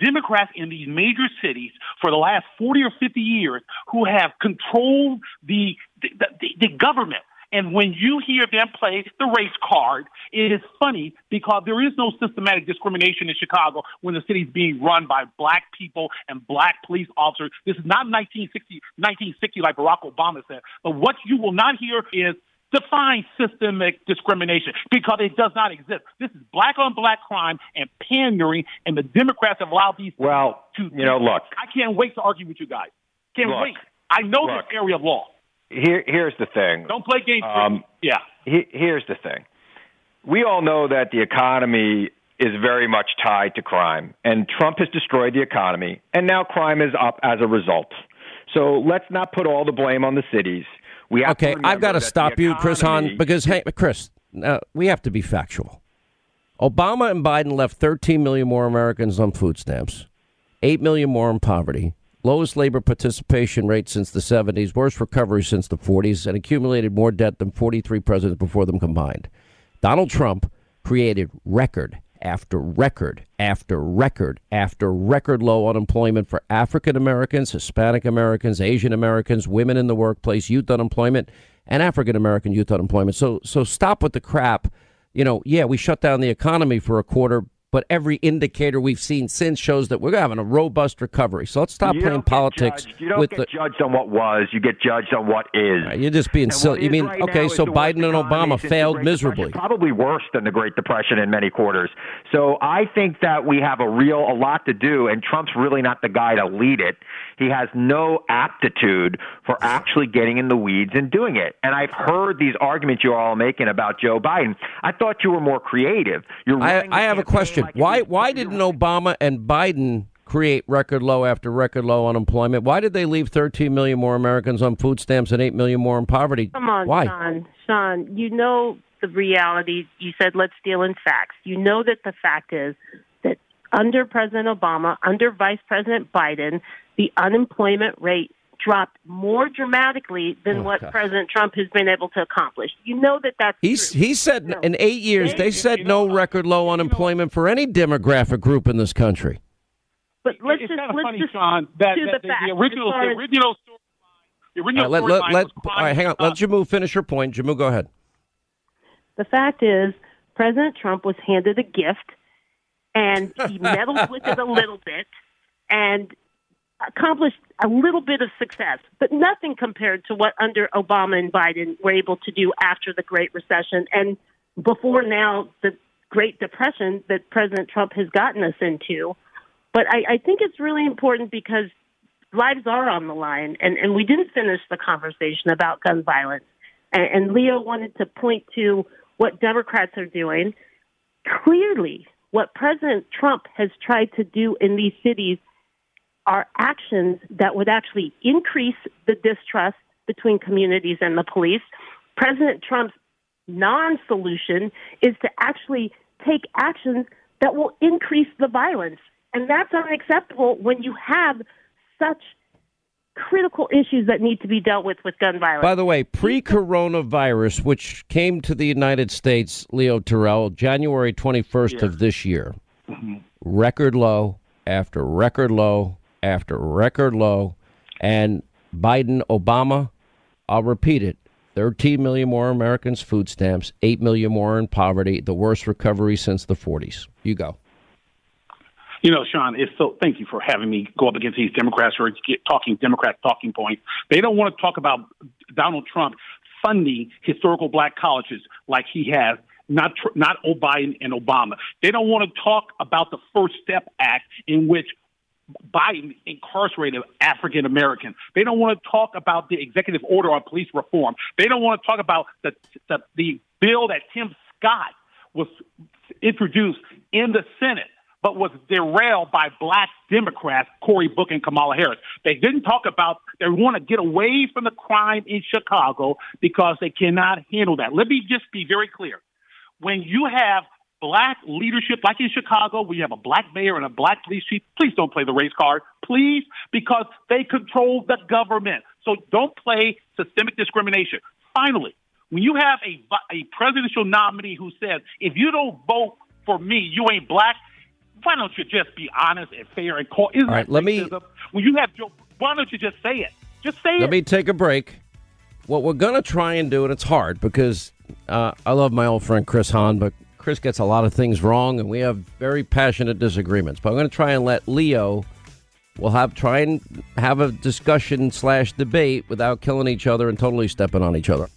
Democrats in these major cities for the last forty or fifty years who have controlled the the, the, the government. And when you hear them play the race card, it is funny because there is no systematic discrimination in Chicago when the city's being run by black people and black police officers. This is not nineteen sixty like Barack Obama said. But what you will not hear is define systemic discrimination, because it does not exist. This is black-on-black crime and pandering, and the Democrats have allowed these... Well, to, you know, look... I can't wait to argue with you guys. Can't look, wait. I know look, this area of law. Here, here's the thing. Don't play games. Um, yeah. He, here's the thing. We all know that the economy is very much tied to crime, and Trump has destroyed the economy, and now crime is up as a result. So let's not put all the blame on the cities. We have okay, I've got to stop economy- you, Chris Hahn, because, hey, Chris, uh, we have to be factual. Obama and Biden left thirteen million more Americans on food stamps, eight million more in poverty, lowest labor participation rate since the seventies, worst recovery since the forties, and accumulated more debt than forty-three presidents before them combined. Donald Trump created record after record after record after record low unemployment for African Americans, Hispanic Americans, Asian Americans, women in the workplace, youth unemployment, and African American youth unemployment. So so stop with the crap. You know, yeah, we shut down the economy for a quarter, but every indicator we've seen since shows that we're having a robust recovery. So let's stop you playing politics. Judged. You don't with get the, judged on what was. You get judged on what is. Right, you're just being silly. You mean, right okay, so Biden and Obama failed miserably. Probably worse than the Great Depression in many quarters. So I think that we have a real, a lot to do, and Trump's really not the guy to lead it. He has no aptitude for actually getting in the weeds and doing it. And I've heard these arguments you're all making about Joe Biden. I thought you were more creative. You're I, I have a question. Why why didn't Obama and Biden create record low after record low unemployment? Why did they leave thirteen million more Americans on food stamps and eight million more in poverty? Come on, why? Sean. Sean, you know the reality. You said let's deal in facts. You know that the fact is that under President Obama, under Vice President Biden, the unemployment rate dropped more dramatically than oh, what God. President Trump has been able to accomplish. You know that that's He's, true. He said no. in eight years, they, they said no know, record low unemployment know. for any demographic group in this country. But let's it's just, kind of let's funny, just Sean, that, to that, the, that the original storyline. Original story all, right, story all right, hang on. Let Jehmu finish her point. Jehmu, go ahead. The fact is, President Trump was handed a gift, and he meddled with it a little bit, and accomplished a little bit of success, but nothing compared to what under Obama and Biden were able to do after the Great Recession and before now the Great Depression that President Trump has gotten us into. But I, I think it's really important because lives are on the line, and, and we didn't finish the conversation about gun violence. And, and Leo wanted to point to what Democrats are doing. Clearly, what President Trump has tried to do in these cities are actions that would actually increase the distrust between communities and the police. President Trump's non-solution is to actually take actions that will increase the violence. And that's unacceptable when you have such critical issues that need to be dealt with with gun violence. By the way, pre-coronavirus, which came to the United States, Leo Terrell, January twenty-first yeah. of this year, mm-hmm. record low after record low after record low, and Biden, Obama, I'll repeat it, thirteen million more Americans food stamps, eight million more in poverty, the worst recovery since the forties. You go. You know, Sean, it's so, thank you for having me go up against these Democrats who are talking Democrat talking points. They don't want to talk about Donald Trump funding historical black colleges like he has, not not Biden and Obama. They don't want to talk about the First Step Act in which Biden incarcerated African Americans. They don't want to talk about the executive order on police reform. They don't want to talk about the the, the bill that Tim Scott was introduced in the Senate, but was derailed by black Democrats, Cory Booker and Kamala Harris. They didn't talk about, they want to get away from the crime in Chicago because they cannot handle that. Let me just be very clear. When you have black leadership, like in Chicago, we have a black mayor and a black police chief. Please don't play the race card, please, because they control the government. So don't play systemic discrimination. Finally, when you have a, a presidential nominee who says, if you don't vote for me, you ain't black, why don't you just be honest and fair and call? Isn't All right, let me. When you have Joe, why don't you just say it? Just say let it. Let me take a break. What we're going to try and do, and it's hard because uh, I love my old friend Chris Hahn, but Chris gets a lot of things wrong, and we have very passionate disagreements. But I'm going to try and let Leo. We'll have try and have a discussion slash debate without killing each other and totally stepping on each other.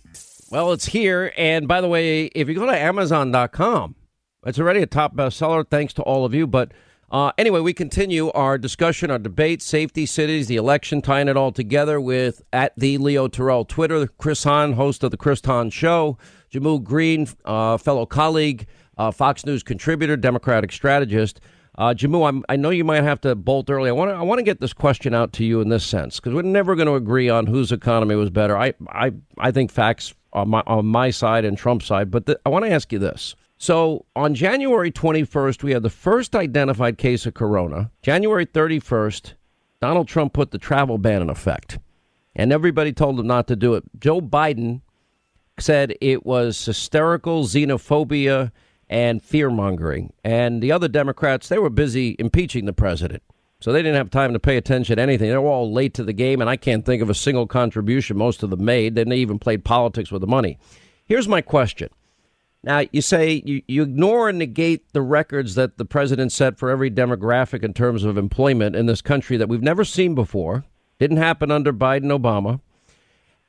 Well, it's here, and by the way, if you go to Amazon dot com. It's already a top bestseller, thanks to all of you. But uh, anyway, we continue our discussion, our debate, safety cities, the election, tying it all together with at the Leo Terrell Twitter, Chris Hahn, host of the Chris Hahn Show, Jehmu Greene, uh, fellow colleague, uh, Fox News contributor, Democratic strategist. Uh, Jehmu, I'm, I know you might have to bolt early. I want to I want to get this question out to you in this sense, because we're never going to agree on whose economy was better. I I, I think facts on my, on my side and Trump's side. But th- I want to ask you this. So on January twenty-first, we had the first identified case of corona. January thirty-first, Donald Trump put the travel ban in effect, and everybody told him not to do it. Joe Biden said it was hysterical, xenophobia, and fear-mongering. And the other Democrats, they were busy impeaching the president, so they didn't have time to pay attention to anything. They were all late to the game, and I can't think of a single contribution most of them made. They even played politics with the money. Here's my question. Now, you say you, you ignore and negate the records that the president set for every demographic in terms of employment in this country that we've never seen before. Didn't happen under Biden, Obama.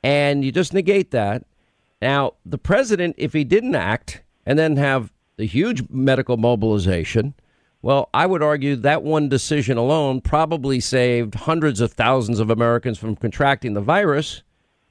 And you just negate that. Now, the president, if he didn't act and then have the huge medical mobilization, well, I would argue that one decision alone probably saved hundreds of thousands of Americans from contracting the virus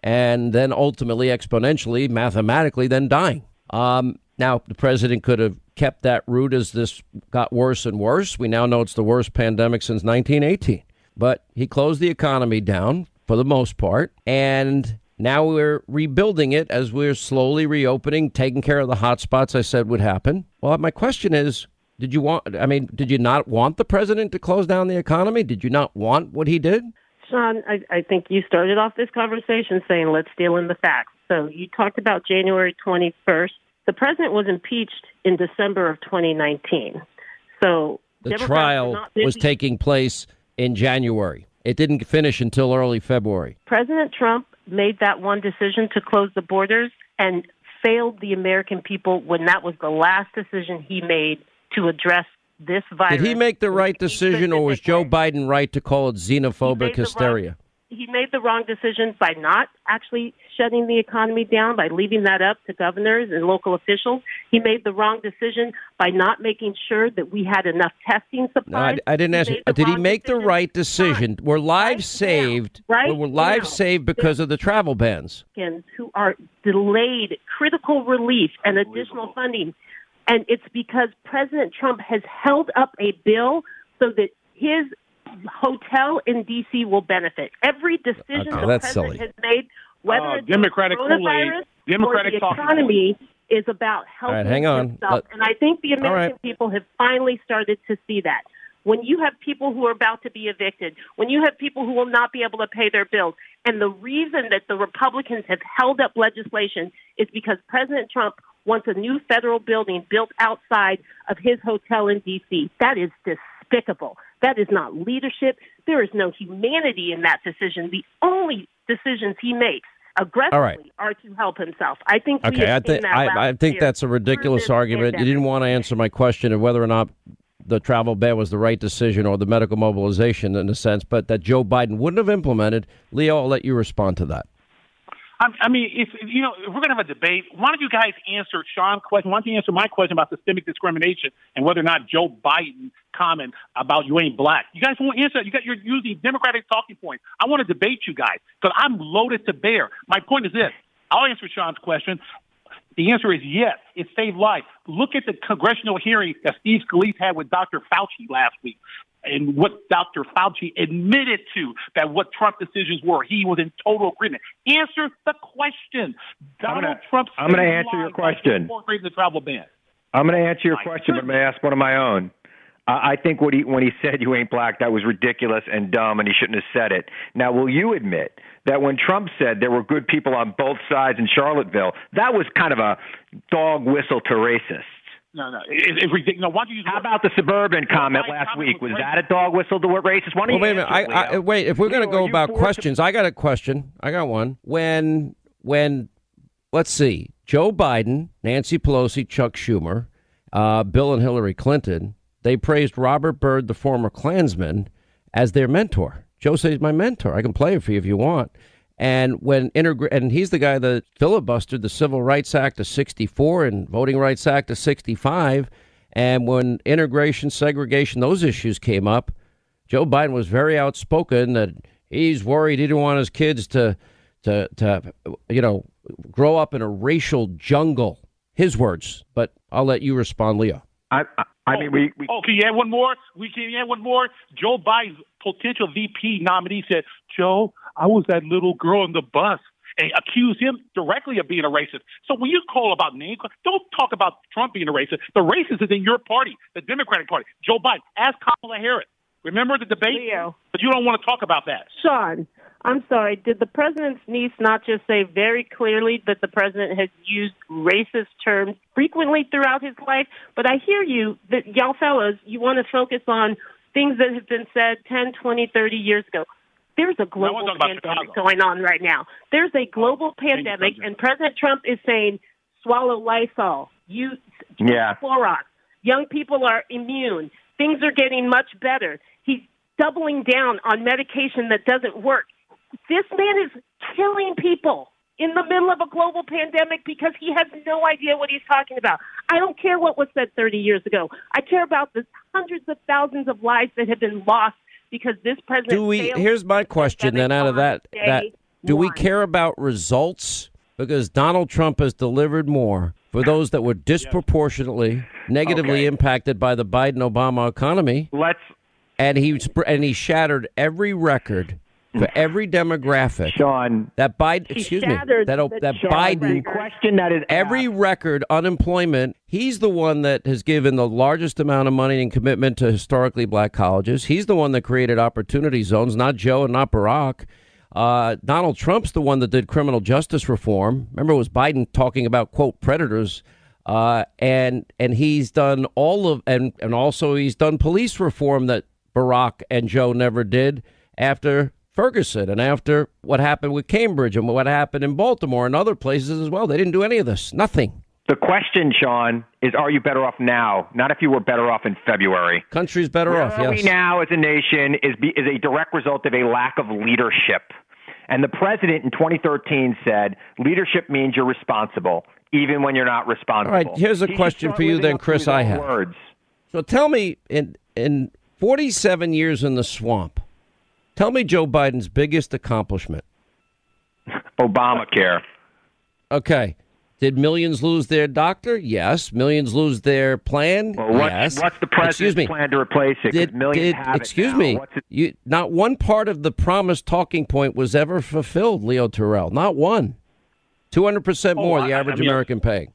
and then ultimately exponentially, mathematically, then dying. Um, now, the president could have kept that route as this got worse and worse. We now know it's the worst pandemic since nineteen eighteen. But he closed the economy down for the most part. And now we're rebuilding it as we're slowly reopening, taking care of the hot spots I said would happen. Well, my question is, did you want I mean, did you not want the president to close down the economy? Did you not want what he did? Sean, I, I think you started off this conversation saying, let's deal in the facts. So you talked about January twenty-first. The president was impeached in December of twenty nineteen. So the Democrats trial was taking place in January. It didn't finish until early February. President Trump made that one decision to close the borders and failed the American people when that was the last decision he made to address this virus. Did he make the right decision, or was Joe Biden right to call it xenophobic hysteria? He made the wrong decision by not actually shutting the economy down, by leaving that up to governors and local officials. He made the wrong decision by not making sure that we had enough testing supplies. No, I, I didn't ask you. Did he make the right decision? Were lives saved? Right? Were lives saved because of the travel bans? Who are delayed critical relief and additional funding. And it's because President Trump has held up a bill so that his hotel in D C will benefit. Every decision okay, the president silly. has made, whether uh, it's Democratic coronavirus Democratic or the economy, is about helping right, hang on. himself. Let, and I think the American right. people have finally started to see that. When you have people who are about to be evicted, when you have people who will not be able to pay their bills, and the reason that the Republicans have held up legislation is because President Trump wants a new federal building built outside of his hotel in D C. That is despicable. That is not leadership. There is no humanity in that decision. The only decisions he makes aggressively right. are to help himself. I think. Okay, I, th- I, I think that's a ridiculous argument. Pandemic. You didn't want to answer my question of whether or not the travel ban was the right decision or the medical mobilization in a sense, but that Joe Biden wouldn't have implemented. Leo, I'll let you respond to that. I mean, if, you know, if we're going to have a debate, why don't you guys answer Sean's question? Why don't you answer my question about systemic discrimination and whether or not Joe Biden's comment about you ain't black? You guys won't answer that. You got, you're using Democratic talking points. I want to debate you guys because I'm loaded to bear. My point is this. I'll answer Sean's question. The answer is yes. It saved lives. Look at the congressional hearing that Steve Scalise had with Doctor Fauci last week. And what Doctor Fauci admitted to, that what Trump decisions were, he was in total agreement. Answer the question. Donald Trump. I'm going to answer your question. The travel ban. I'm going to answer your question, but I'm going to ask one of my own. I think what he, when he said you ain't black, that was ridiculous and dumb, and he shouldn't have said it. Now, will you admit that when Trump said there were good people on both sides in Charlottesville, that was kind of a dog whistle to racists? No, no. It, it, it, no why don't you How about the suburban comment last comment week? Was, was that a dog whistle to what racist? Why don't well, wait a minute. I, I, wait, if we're going to go about questions, to... I got a question. I got one. When, when, let's see, Joe Biden, Nancy Pelosi, Chuck Schumer, uh, Bill and Hillary Clinton, they praised Robert Byrd, the former Klansman, as their mentor. Joe says, my mentor. I can play it for you if you want. And when interg- and he's the guy that filibustered the Civil Rights Act of sixty-four and Voting Rights Act of sixty-five. And when integration, segregation, those issues came up, Joe Biden was very outspoken that he's worried he didn't want his kids to, to, to, you know, grow up in a racial jungle. His words. But I'll let you respond, Leo. I, I, I mean, we, we. Oh, can you add one more? We can add one more. Joe Biden's potential V P nominee said, Joe, I was that little girl in the bus, and accused him directly of being a racist. So when you call about name, don't talk about Trump being a racist. The racist is in your party, the Democratic Party. Joe Biden, ask Kamala Harris. Remember the debate? Leo. But you don't want to talk about that. Sean, I'm sorry. Did the president's niece not just say very clearly that the president has used racist terms frequently throughout his life? But I hear you, that y'all fellas, you want to focus on things that have been said ten, twenty, thirty years ago. There's a global pandemic going on right now. There's a global pandemic, and President Trump is saying, swallow Lysol, use yeah. Clorox. Young people are immune. Things are getting much better. He's doubling down on medication that doesn't work. This man is killing people in the middle of a global pandemic because he has no idea what he's talking about. I don't care what was said thirty years ago. I care about the hundreds of thousands of lives that have been lost because this president. Do we? Here's my question. Then out of that, that do we care about results? Because Donald Trump has delivered more for those that were disproportionately negatively okay. impacted by the Biden-Obama economy. Let's and he and he shattered every record. For every demographic, Sean, that Biden, excuse me, that that Biden question that is every record unemployment. He's the one that has given the largest amount of money and commitment to historically black colleges. He's the one that created opportunity zones, not Joe and not Barack. Uh, Donald Trump's the one that did criminal justice reform. Remember, it was Biden talking about, quote, predators. Uh, and and he's done all of and and also he's done police reform that Barack and Joe never did after Ferguson and after what happened with Cambridge and what happened in Baltimore and other places as well. They didn't do any of this. Nothing. The question, Sean, is are you better off now? Not if you were better off in February. Country's better Where off, are yes. Where we now as a nation is be, is a direct result of a lack of leadership. And the president in twenty thirteen said leadership means you're responsible, even when you're not responsible. All right, here's a Can question you for you then, Chris, I have. Words. So tell me, in in forty-seven years in the swamp, tell me Joe Biden's biggest accomplishment. Obamacare. Okay. Did millions lose their doctor? Yes. Millions lose their plan? Well, what, yes. What's the president's plan to replace it? Did, millions did, have excuse it me. You, not one part of the promised talking point was ever fulfilled, Leo Terrell. Not one. two hundred percent more oh, the I, average I mean, American paying.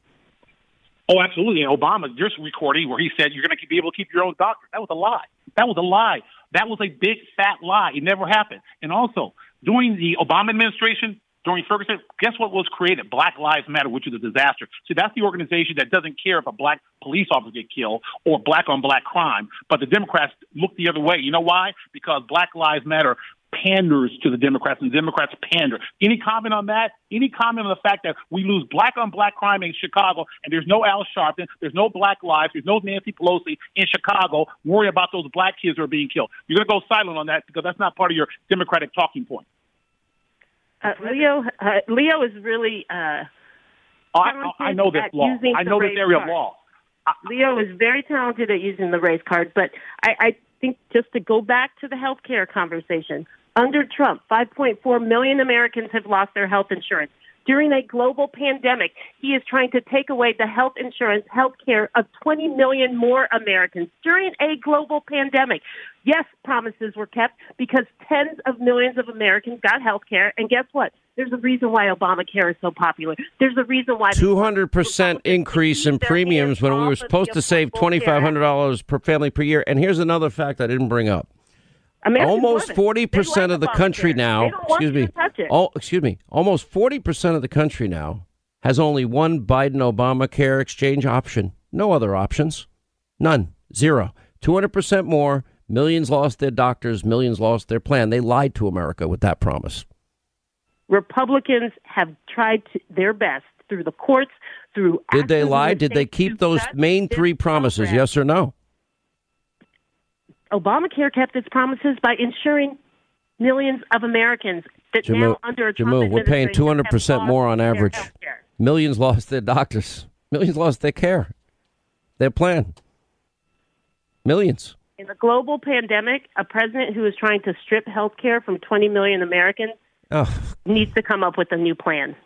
Oh, absolutely. And Obama, there's a recording where he said, you're going to be able to keep your own doctor. That was a lie. That was a lie. That was a big, fat lie. It never happened. And also, during the Obama administration, during Ferguson, guess what was created? Black Lives Matter, which is a disaster. So that's the organization that doesn't care if a black police officer gets killed or black-on-black crime. But the Democrats look the other way. You know why? Because Black Lives Matter panders to the Democrats, and the Democrats pander. Any comment on that? Any comment on the fact that we lose black-on-black crime in Chicago, and there's no Al Sharpton, there's no black lives, there's no Nancy Pelosi in Chicago worrying about those black kids who are being killed? You're going to go silent on that because that's not part of your Democratic talking point. Uh, Leo, uh, Leo is really... Uh, I, I know this law. I know this area of law. Leo is very talented at using the race card, but I, I think just to go back to the health care conversation, under Trump, five point four million Americans have lost their health insurance. During a global pandemic, he is trying to take away the health insurance, health care of twenty million more Americans during a global pandemic. Yes, promises were kept because tens of millions of Americans got health care. And guess what? There's a reason why Obamacare is so popular. There's a reason why. two hundred percent increase in premiums when we were supposed to save two thousand five hundred dollars per family per year. And here's another fact I didn't bring up. Americans almost forty percent of the country now, excuse me, oh, excuse me, almost forty percent of the country now has only one Biden-Obamacare exchange option. No other options. None. Zero. two hundred percent more. Millions lost their doctors. Millions lost their plan. They lied to America with that promise. Republicans have tried to, their best through the courts, through... Did they lie? Did they keep those main three promises? Yes or no? Obamacare kept its promises by ensuring millions of Americans that Jehmu, now under a Trump Jehmu, we're paying two hundred percent more on average. Millions lost their doctors. Millions lost their care, their plan. Millions. In a global pandemic, a president who is trying to strip health care from twenty million Americans oh. needs to come up with a new plan.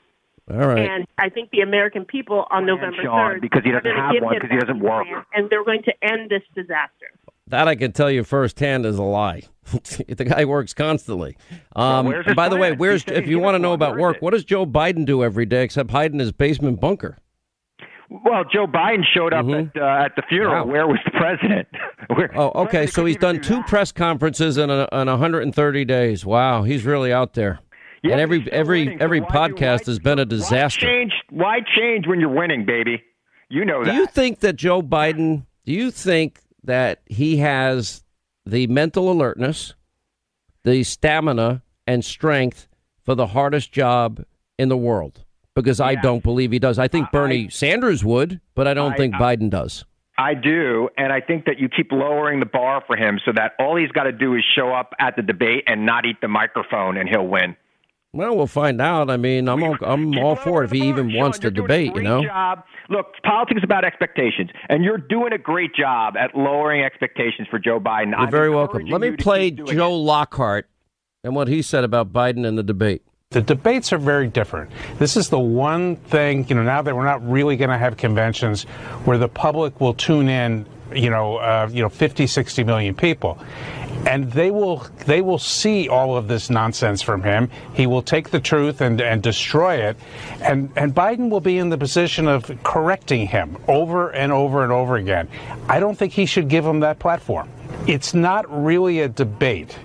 All right. And I think the American people on November third... Because he doesn't have one, because he doesn't work. And they're going to end this disaster. That I can tell you firsthand is a lie. The guy works constantly. Um, well, by the plan? way, where's if you want to know about work, what does Joe Biden do every day except hide in his basement bunker? Well, Joe Biden showed up mm-hmm. at, uh, at the funeral. Wow. Where was the president? Where, oh, okay. So he's done two that. press conferences in, a, in one hundred thirty days. Wow, he's really out there. Yeah, and every every winning, every podcast do, has been a disaster. Why change, why change when you're winning, baby? You know that. Do you think that Joe Biden? Do you think? that he has the mental alertness, the stamina, and strength for the hardest job in the world? Because yeah. I don't believe he does. I think I, Bernie I, Sanders would, but I don't I, think I, Biden does. I do, and I think that you keep lowering the bar for him so that all he's got to do is show up at the debate and not eat the microphone, and he'll win. Well, we'll find out. I mean, I'm all, I'm all for it if he even wants to debate, you know. Job. Look, politics is about expectations, and you're doing a great job at lowering expectations for Joe Biden. You're I'm very welcome. Let me play Joe Lockhart and what he said about Biden in the debate. The debates are very different. This is the one thing, you know, now that we're not really going to have conventions where the public will tune in, you know, uh, you know, fifty, sixty million people. And they will they will see all of this nonsense from him. He will take the truth and, and destroy it. And, and Biden will be in the position of correcting him over and over and over again. I don't think he should give him that platform. It's not really a debate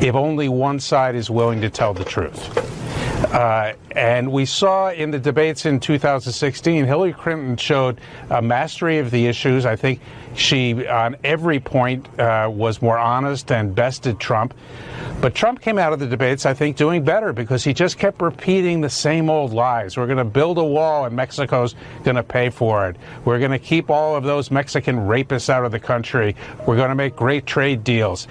if only one side is willing to tell the truth. Uh, and we saw in the debates in two thousand sixteen, Hillary Clinton showed a mastery of the issues. I think she, on every point, uh, was more honest and bested Trump. But Trump came out of the debates, I think, doing better because he just kept repeating the same old lies. We're going to build a wall and Mexico's going to pay for it. We're going to keep all of those Mexican rapists out of the country. We're going to make great trade deals.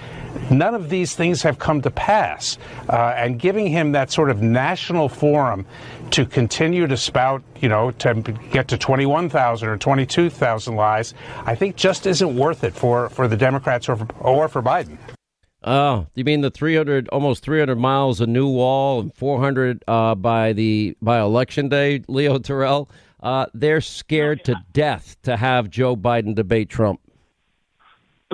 None of these things have come to pass. Uh, and giving him that sort of national forum to continue to spout, you know, to get to twenty-one thousand or twenty-two thousand lies, I think just isn't worth it for, for the Democrats or for, or for Biden. Oh, you mean the three hundred, almost three hundred miles of new wall and four hundred uh, by the by election day, Leo Terrell? Uh, they're scared to death to have Joe Biden debate Trump.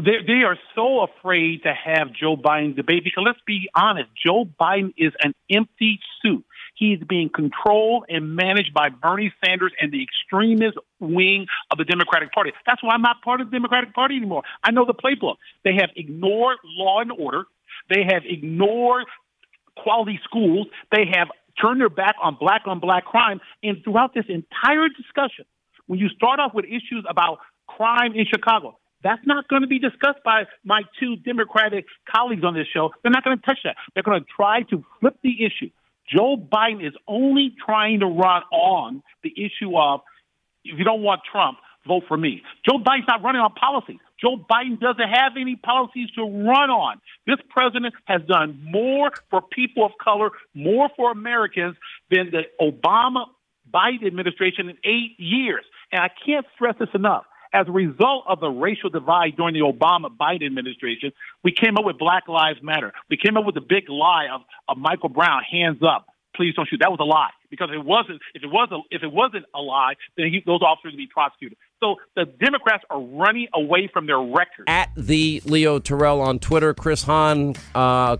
They, they are so afraid to have Joe Biden debate because, let's be honest, Joe Biden is an empty suit. He's being controlled and managed by Bernie Sanders and the extremist wing of the Democratic Party. That's why I'm not part of the Democratic Party anymore. I know the playbook. They have ignored law and order. They have ignored quality schools. They have turned their back on black-on-black crime. And throughout this entire discussion, when you start off with issues about crime in Chicago, That's not going to be discussed by my two Democratic colleagues on this show. They're not going to touch that. They're going to try to flip the issue. Joe Biden is only trying to run on the issue of, if you don't want Trump, vote for me. Joe Biden's not running on policies. Joe Biden doesn't have any policies to run on. This president has done more for people of color, more for Americans than the Obama-Biden administration in eight years. And I can't stress this enough. As a result of the racial divide during the Obama-Biden administration, we came up with Black Lives Matter. We came up with the big lie of, of Michael Brown, hands up, please don't shoot. That was a lie, because it wasn't. If it wasn't, if it wasn't a lie, then he, those officers would be prosecuted. So the Democrats are running away from their record. At the Leo Terrell on Twitter, Chris Hahn, uh,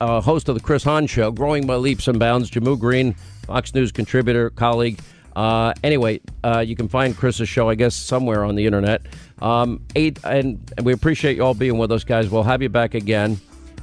uh, host of the Chris Hahn Show, growing by leaps and bounds. Jehmu Greene, Fox News contributor, colleague. Uh, anyway, uh, you can find Chris's show, I guess, somewhere on the internet. Um, eight, and, and we appreciate you all being with us, guys. We'll have you back again.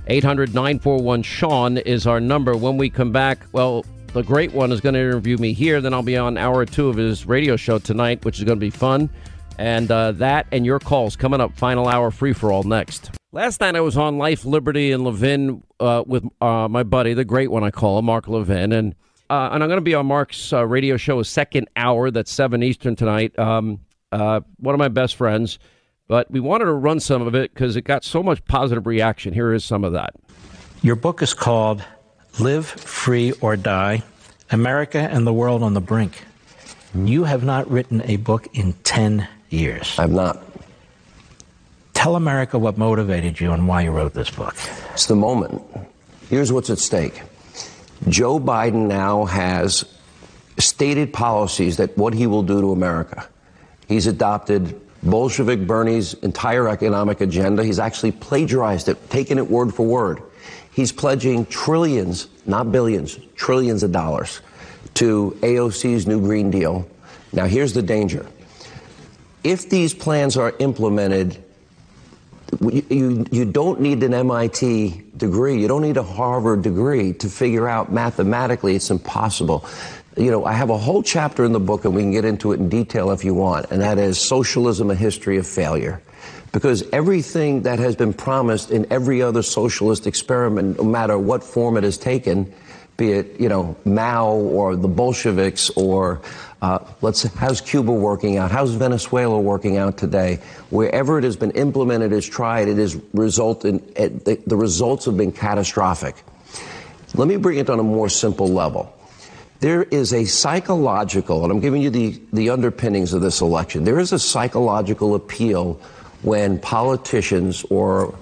eight hundred nine four one Sean is our number. When we come back, well, the great one is going to interview me here. Then I'll be on hour two of his radio show tonight, which is going to be fun. And uh, that and your calls coming up. Final hour free for all next. Last night I was on Life, Liberty, and Levin uh, with uh, my buddy, the great one I call him, Mark Levin. And Uh, and I'm going to be on Mark's uh, radio show, a second hour, that's seven Eastern tonight. Um, uh, one of my best friends. But we wanted to run some of it because it got so much positive reaction. Here is some of that. Your book is called Live, Free, or Die, America and the World on the Brink. You have not written a book in ten years. I've not. Tell America what motivated you and why you wrote this book. It's the moment. Here's what's at stake. Joe Biden now has stated policies that what he will do to America. He's adopted Bolshevik Bernie's entire economic agenda. He's actually plagiarized it, taken it word for word. He's pledging trillions, not billions, trillions of dollars to A O C's new Green Deal. Now, here's the danger. If these plans are implemented, You, you, you don't need an M I T degree. You don't need a Harvard degree to figure out mathematically it's impossible. You know, I have a whole chapter in the book, and we can get into it in detail if you want, and that is Socialism, a History of Failure. Because everything that has been promised in every other socialist experiment, no matter what form it has taken, be it, you know, Mao or the Bolsheviks or uh, let's how's Cuba working out? How's Venezuela working out today? Wherever it has been implemented, is tried, it has resulted in the, the results have been catastrophic. Let me bring it on a more simple level. There is a psychological, and I'm giving you the, the underpinnings of this election. There is a psychological appeal when politicians or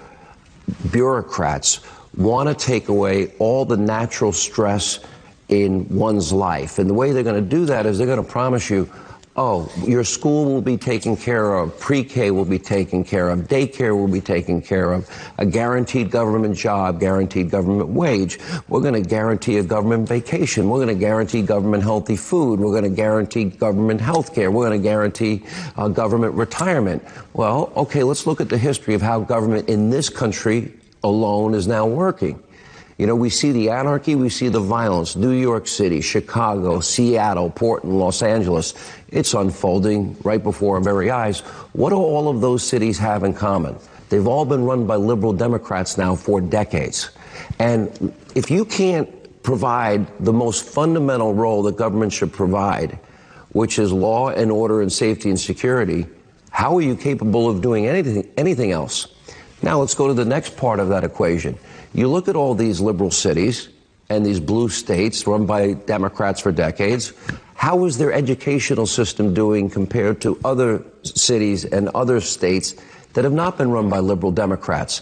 bureaucrats want to take away all the natural stress in one's life. And the way they're going to do that is they're going to promise you, oh, your school will be taken care of, pre-K will be taken care of, daycare will be taken care of, a guaranteed government job, guaranteed government wage. We're going to guarantee a government vacation. We're going to guarantee government healthy food. We're going to guarantee government health care. We're going to guarantee uh, government retirement. Well, okay, let's look at the history of how government in this country alone is now working. You know, we see the anarchy, we see the violence. New York City, Chicago, Seattle, Portland, Los Angeles. It's unfolding right before our very eyes. What do all of those cities have in common? They've all been run by liberal Democrats now for decades. And if you can't provide the most fundamental role that government should provide, which is law and order and safety and security, how are you capable of doing anything, anything else? Now let's go to the next part of that equation. You look at all these liberal cities and these blue states run by Democrats for decades. How is their educational system doing compared to other cities and other states that have not been run by liberal Democrats?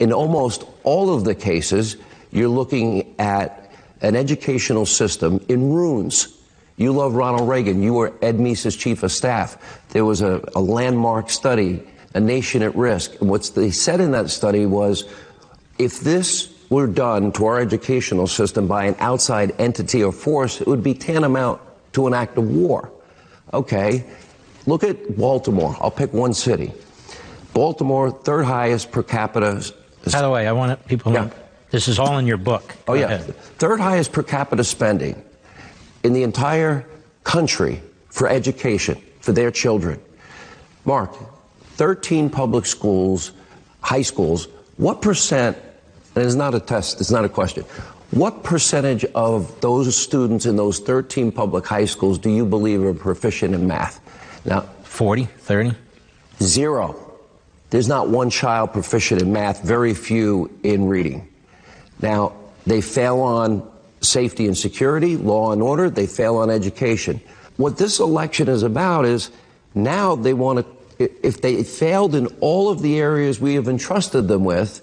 In almost all of the cases, you're looking at an educational system in ruins. You love Ronald Reagan. You were Ed Meese's chief of staff. There was a, a landmark study, A Nation at Risk. And what they said in that study was, if this were done to our educational system by an outside entity or force, it would be tantamount to an act of war. Okay, look at Baltimore. I'll pick one city. Baltimore, third highest per capita. By the way, I want people to yeah. know, this is all in your book. Oh, Go yeah. ahead. Third highest per capita spending in the entire country for education, for their children. Mark, thirteen public schools, high schools, what percent, and it's not a test, it's not a question, what percentage of those students in those thirteen public high schools do you believe are proficient in math? Now, forty, thirty? Zero. There's not one child proficient in math, very few in reading. Now, they fail on safety and security, law and order, they fail on education. What this election is about is now they want to, if they failed in all of the areas we have entrusted them with,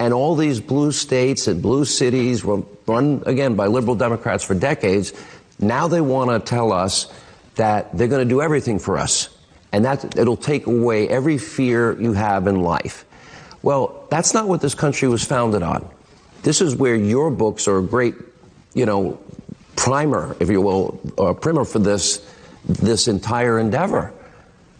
and all these blue states and blue cities were run, again, by liberal Democrats for decades, now they want to tell us that they're going to do everything for us. And that it'll take away every fear you have in life. Well, that's not what this country was founded on. This is where your books are a great, you know, primer, if you will, or primer for this, this entire endeavor.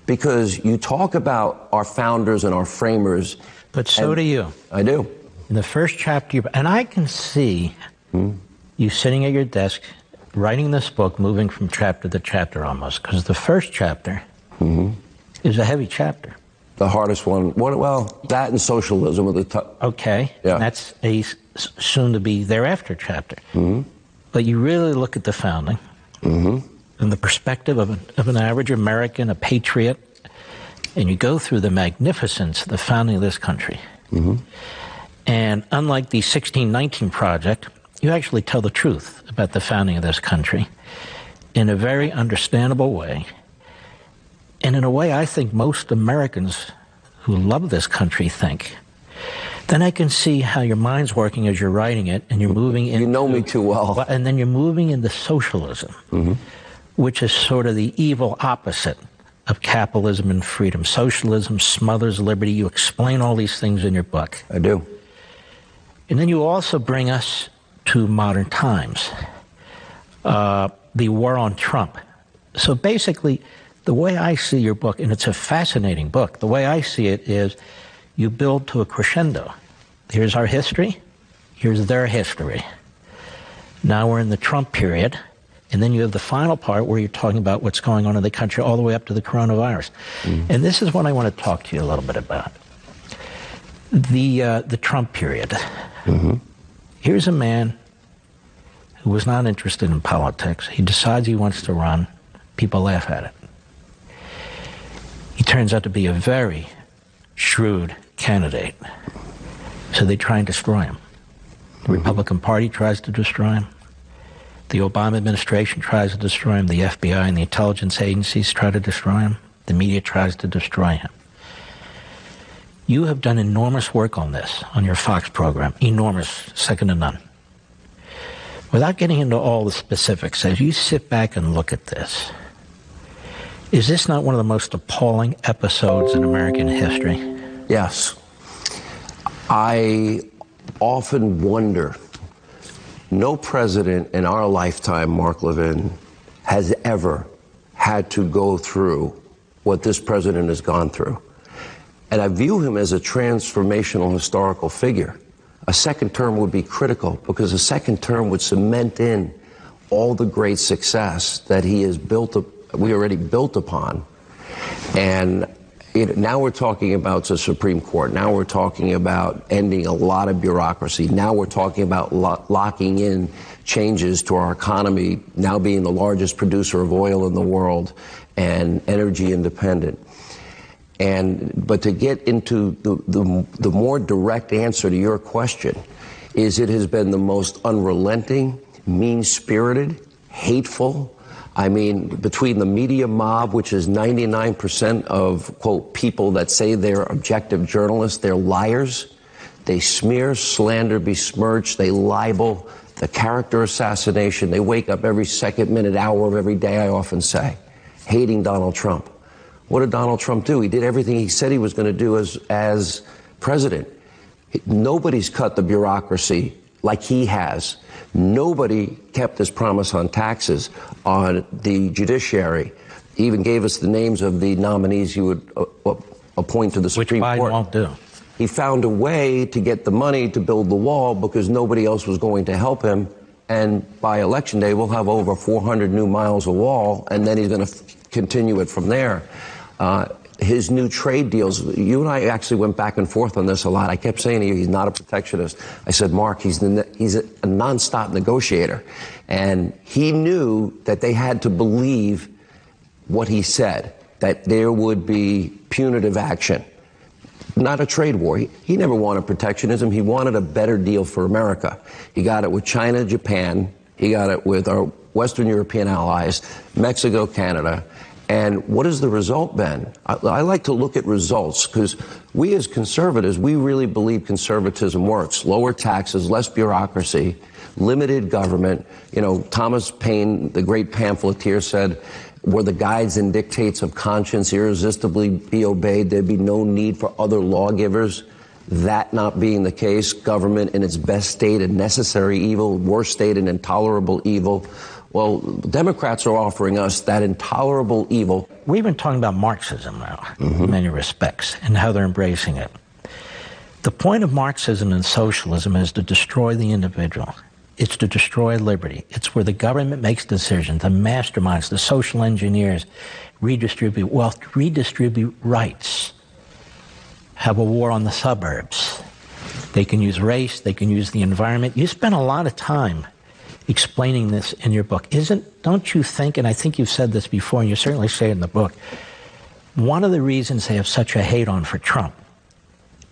Because you talk about our founders and our framers. But so do you. I do. In the first chapter, and I can see hmm. you sitting at your desk, writing this book, moving from chapter to chapter almost, because the first chapter mm-hmm. is a heavy chapter. The hardest one. Well, that and socialism are the t- Okay. Yeah. That's a soon-to-be thereafter chapter. Mm-hmm. But you really look at the founding mm-hmm. and the perspective of an, of an average American, a patriot, and you go through the magnificence of the founding of this country. Mm-hmm. And unlike the sixteen nineteen Project, you actually tell the truth about the founding of this country in a very understandable way. And in a way, I think most Americans who love this country think. Then I can see how your mind's working as you're writing it, and you're moving into... You know me too well. And then you're moving into socialism, mm-hmm. which is sort of the evil opposite of capitalism and freedom. Socialism smothers liberty. You explain all these things in your book. I do. And then you also bring us to modern times, uh, the war on Trump. So basically... The way I see your book, and it's a fascinating book, the way I see it is you build to a crescendo. Here's our history. Here's their history. Now we're in the Trump period. And then you have the final part where you're talking about what's going on in the country all the way up to the coronavirus. Mm-hmm. And this is what I want to talk to you a little bit about. The, uh, the Trump period. Mm-hmm. Here's a man who was not interested in politics. He decides he wants to run. People laugh at it. He turns out to be a very shrewd candidate. So they try and destroy him. The Republican Party tries to destroy him. The Obama administration tries to destroy him. The F B I and the intelligence agencies try to destroy him. The media tries to destroy him. You have done enormous work on this, on your Fox program. Enormous, second to none. Without getting into all the specifics, as you sit back and look at this, is this not one of the most appalling episodes in American history? Yes. I often wonder, no president in our lifetime, Mark Levin, has ever had to go through what this president has gone through. And I view him as a transformational historical figure. A second term would be critical because a second term would cement in all the great success that he has built up. We already built upon. And it, now we're talking about the Supreme Court. Now we're talking about ending a lot of bureaucracy. Now we're talking about lo- locking in changes to our economy, now being the largest producer of oil in the world and energy independent. And but to get into the, the, the more direct answer to your question is it has been the most unrelenting, mean-spirited, hateful, I mean, between the media mob, which is ninety-nine percent of, quote, people that say they're objective journalists, they're liars. They smear, slander, besmirch, they libel, the character assassination. They wake up every second, minute, hour of every day, I often say, hating Donald Trump. What did Donald Trump do? He did everything he said he was going to do as, as president. Nobody's cut the bureaucracy like he has. Nobody kept his promise on taxes, on the judiciary. He even gave us the names of the nominees he would uh, uh, appoint to the Supreme Court. Which Biden won't do. He found a way to get the money to build the wall because nobody else was going to help him. And by Election Day, we'll have over four hundred new miles of wall, and then he's going to f- continue it from there. Uh, his new trade deals. You and I actually went back and forth on this a lot. I kept saying to you, he's not a protectionist. I said, Mark, he's the, he's a nonstop negotiator. And he knew that they had to believe what he said, that there would be punitive action, not a trade war. He, he never wanted protectionism. He wanted a better deal for America. He got it with China, Japan. He got it with our Western European allies, Mexico, Canada. And what has the result been? I, I like to look at results because we as conservatives, we really believe conservatism works. Lower taxes, less bureaucracy, limited government. You know, Thomas Paine, the great pamphleteer, said, were the guides and dictates of conscience irresistibly be obeyed, there'd be no need for other lawgivers. That not being the case, government in its best state, a necessary evil, worst state, an intolerable evil. Well, Democrats are offering us that intolerable evil. We've been talking about Marxism now, mm-hmm. in many respects, and how they're embracing it. The point of Marxism and socialism is to destroy the individual. It's to destroy liberty. It's where the government makes decisions, the masterminds, the social engineers redistribute wealth, redistribute rights, have a war on the suburbs. They can use race, they can use the environment. You spend a lot of time explaining this in your book. Isn't, don't you think, and I think you've said this before, and you certainly say it in the book, one of the reasons they have such a hate on for Trump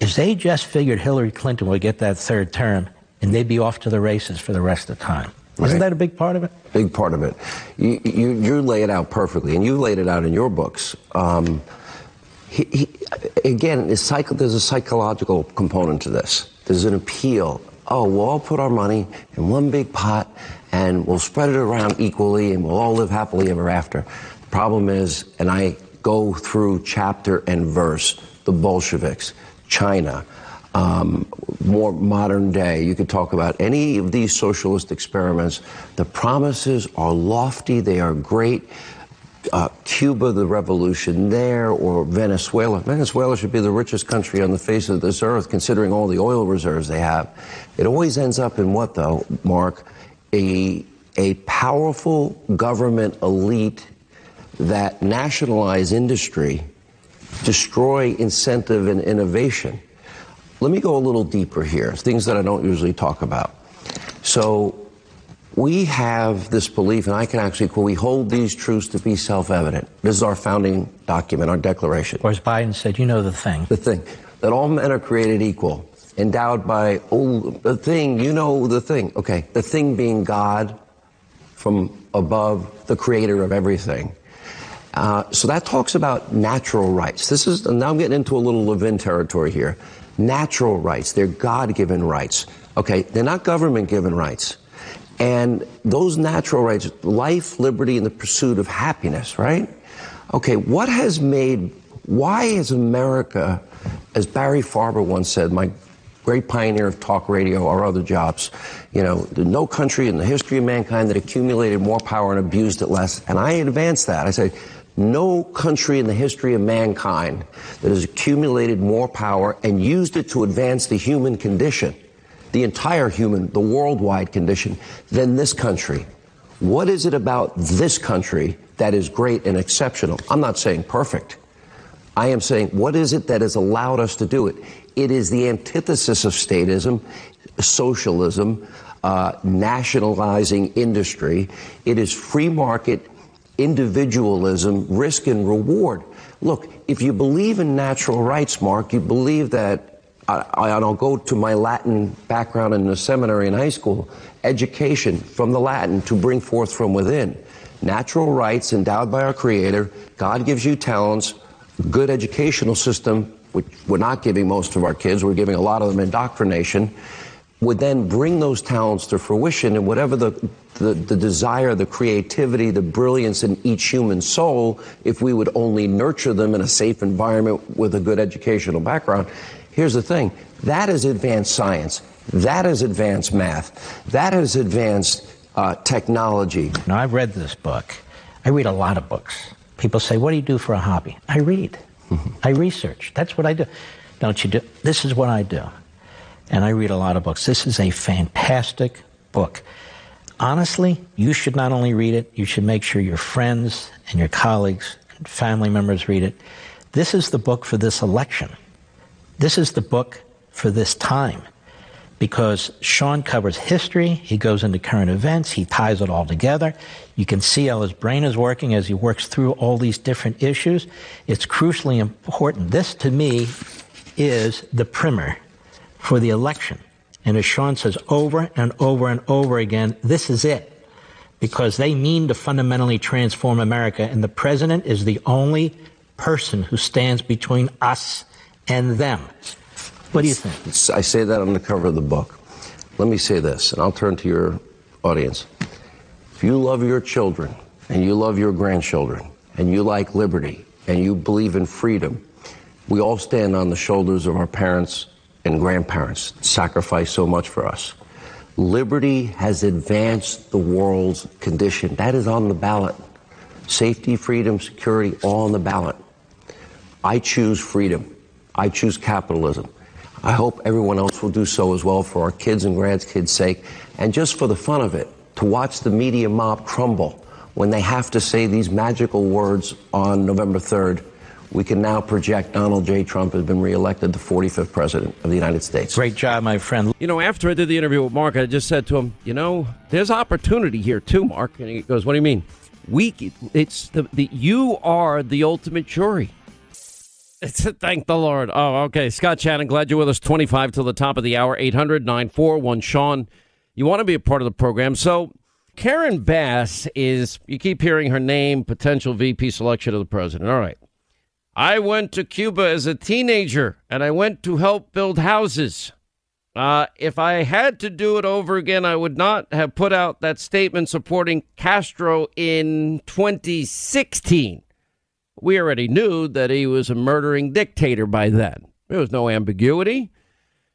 is they just figured Hillary Clinton would get that third term and they'd be off to the races for the rest of the time. Right. Isn't that a big part of it? Big part of it. You, you, you lay it out perfectly, and you laid it out in your books. Um, he, he, again, his psycho, there's a psychological component to this. There's an appeal. Oh, we'll all put our money in one big pot, and we'll spread it around equally, and we'll all live happily ever after. The problem is, and I go through chapter and verse, the Bolsheviks, China, Um, more modern day. You could talk about any of these socialist experiments. The promises are lofty. They are great. Uh, Cuba, the revolution there, or Venezuela. Venezuela should be the richest country on the face of this earth, considering all the oil reserves they have. It always ends up in what, though, Mark? A, a powerful government elite that nationalize industry, destroy incentive and innovation. Let me go a little deeper here, things that I don't usually talk about. So we have this belief, and I can actually quote, we hold these truths to be self-evident. This is our founding document, our declaration. Or as Biden said, you know the thing. The thing, that all men are created equal, endowed by, oh, the thing, you know the thing. Okay, the thing being God from above, the creator of everything. Uh, so that talks about natural rights. This is, and now I'm getting into a little Levin territory here. Natural rights, they're God-given rights. Okay, they're not government-given rights. And those natural rights, life, liberty, and the pursuit of happiness, right? Okay, what has made, why is America, as Barry Farber once said, my great pioneer of talk radio or other jobs, you know, no country in the history of mankind that accumulated more power and abused it less. And I advanced that. I said, no country in the history of mankind that has accumulated more power and used it to advance the human condition, the entire human, the worldwide condition, than this country. What is it about this country that is great and exceptional? I'm not saying perfect. I am saying, what is it that has allowed us to do it? It is the antithesis of statism, socialism, uh, nationalizing industry. It is free market, individualism, risk and reward. Look, if you believe in natural rights, Mark, you believe that, I, I, and I'll go to my Latin background in the seminary and high school, education from the Latin, to bring forth from within. Natural rights endowed by our Creator. God gives you talents, good educational system, which we're not giving most of our kids, we're giving a lot of them indoctrination, would then bring those talents to fruition, and whatever the, the, the desire, the creativity, the brilliance in each human soul, if we would only nurture them in a safe environment with a good educational background. Here's the thing, that is advanced science, that is advanced math, that is advanced uh, technology. Now, I've read this book. I read a lot of books. People say, what do you do for a hobby? I read. Mm-hmm. I research. That's what I do. Don't you do? This is what I do. And I read a lot of books. This is a fantastic book. Honestly, you should not only read it, you should make sure your friends and your colleagues and family members read it. This is the book for this election. This is the book for this time, because Sean covers history, he goes into current events, he ties it all together. You can see how his brain is working as he works through all these different issues. It's crucially important. This, to me, is the primer for the election. And as Sean says over and over and over again, this is it, because they mean to fundamentally transform America, and the president is the only person who stands between us and them. What do you think? I say that on the cover of the book. Let me say this, and I'll turn to your audience. If you love your children, and you love your grandchildren, and you like liberty, and you believe in freedom, we all stand on the shoulders of our parents and grandparents, sacrificed so much for us. Liberty has advanced the world's condition. That is on the ballot. Safety, freedom, security, all on the ballot. I choose freedom. I choose capitalism. I hope everyone else will do so as well, for our kids and grandkids' sake, and just for the fun of it, to watch the media mob crumble when they have to say these magical words on November third. We can now project Donald J. Trump has been reelected the forty-fifth president of the United States. Great job, my friend. You know, after I did the interview with Mark, I just said to him, you know, there's opportunity here too, Mark. And he goes, what do you mean? We, it's the, the you are the ultimate jury. It's a, thank the Lord. Oh, okay. Scott Shannon, glad you're with us. twenty-five till the top of the hour. eight hundred nine four one Sean. You want to be a part of the program. So Karen Bass is, you keep hearing her name, potential V P selection of the president. All right. I went to Cuba as a teenager, and I went to help build houses. Uh, if I had to do it over again, I would not have put out that statement supporting Castro in twenty sixteen. We already knew that he was a murdering dictator by then. There was no ambiguity.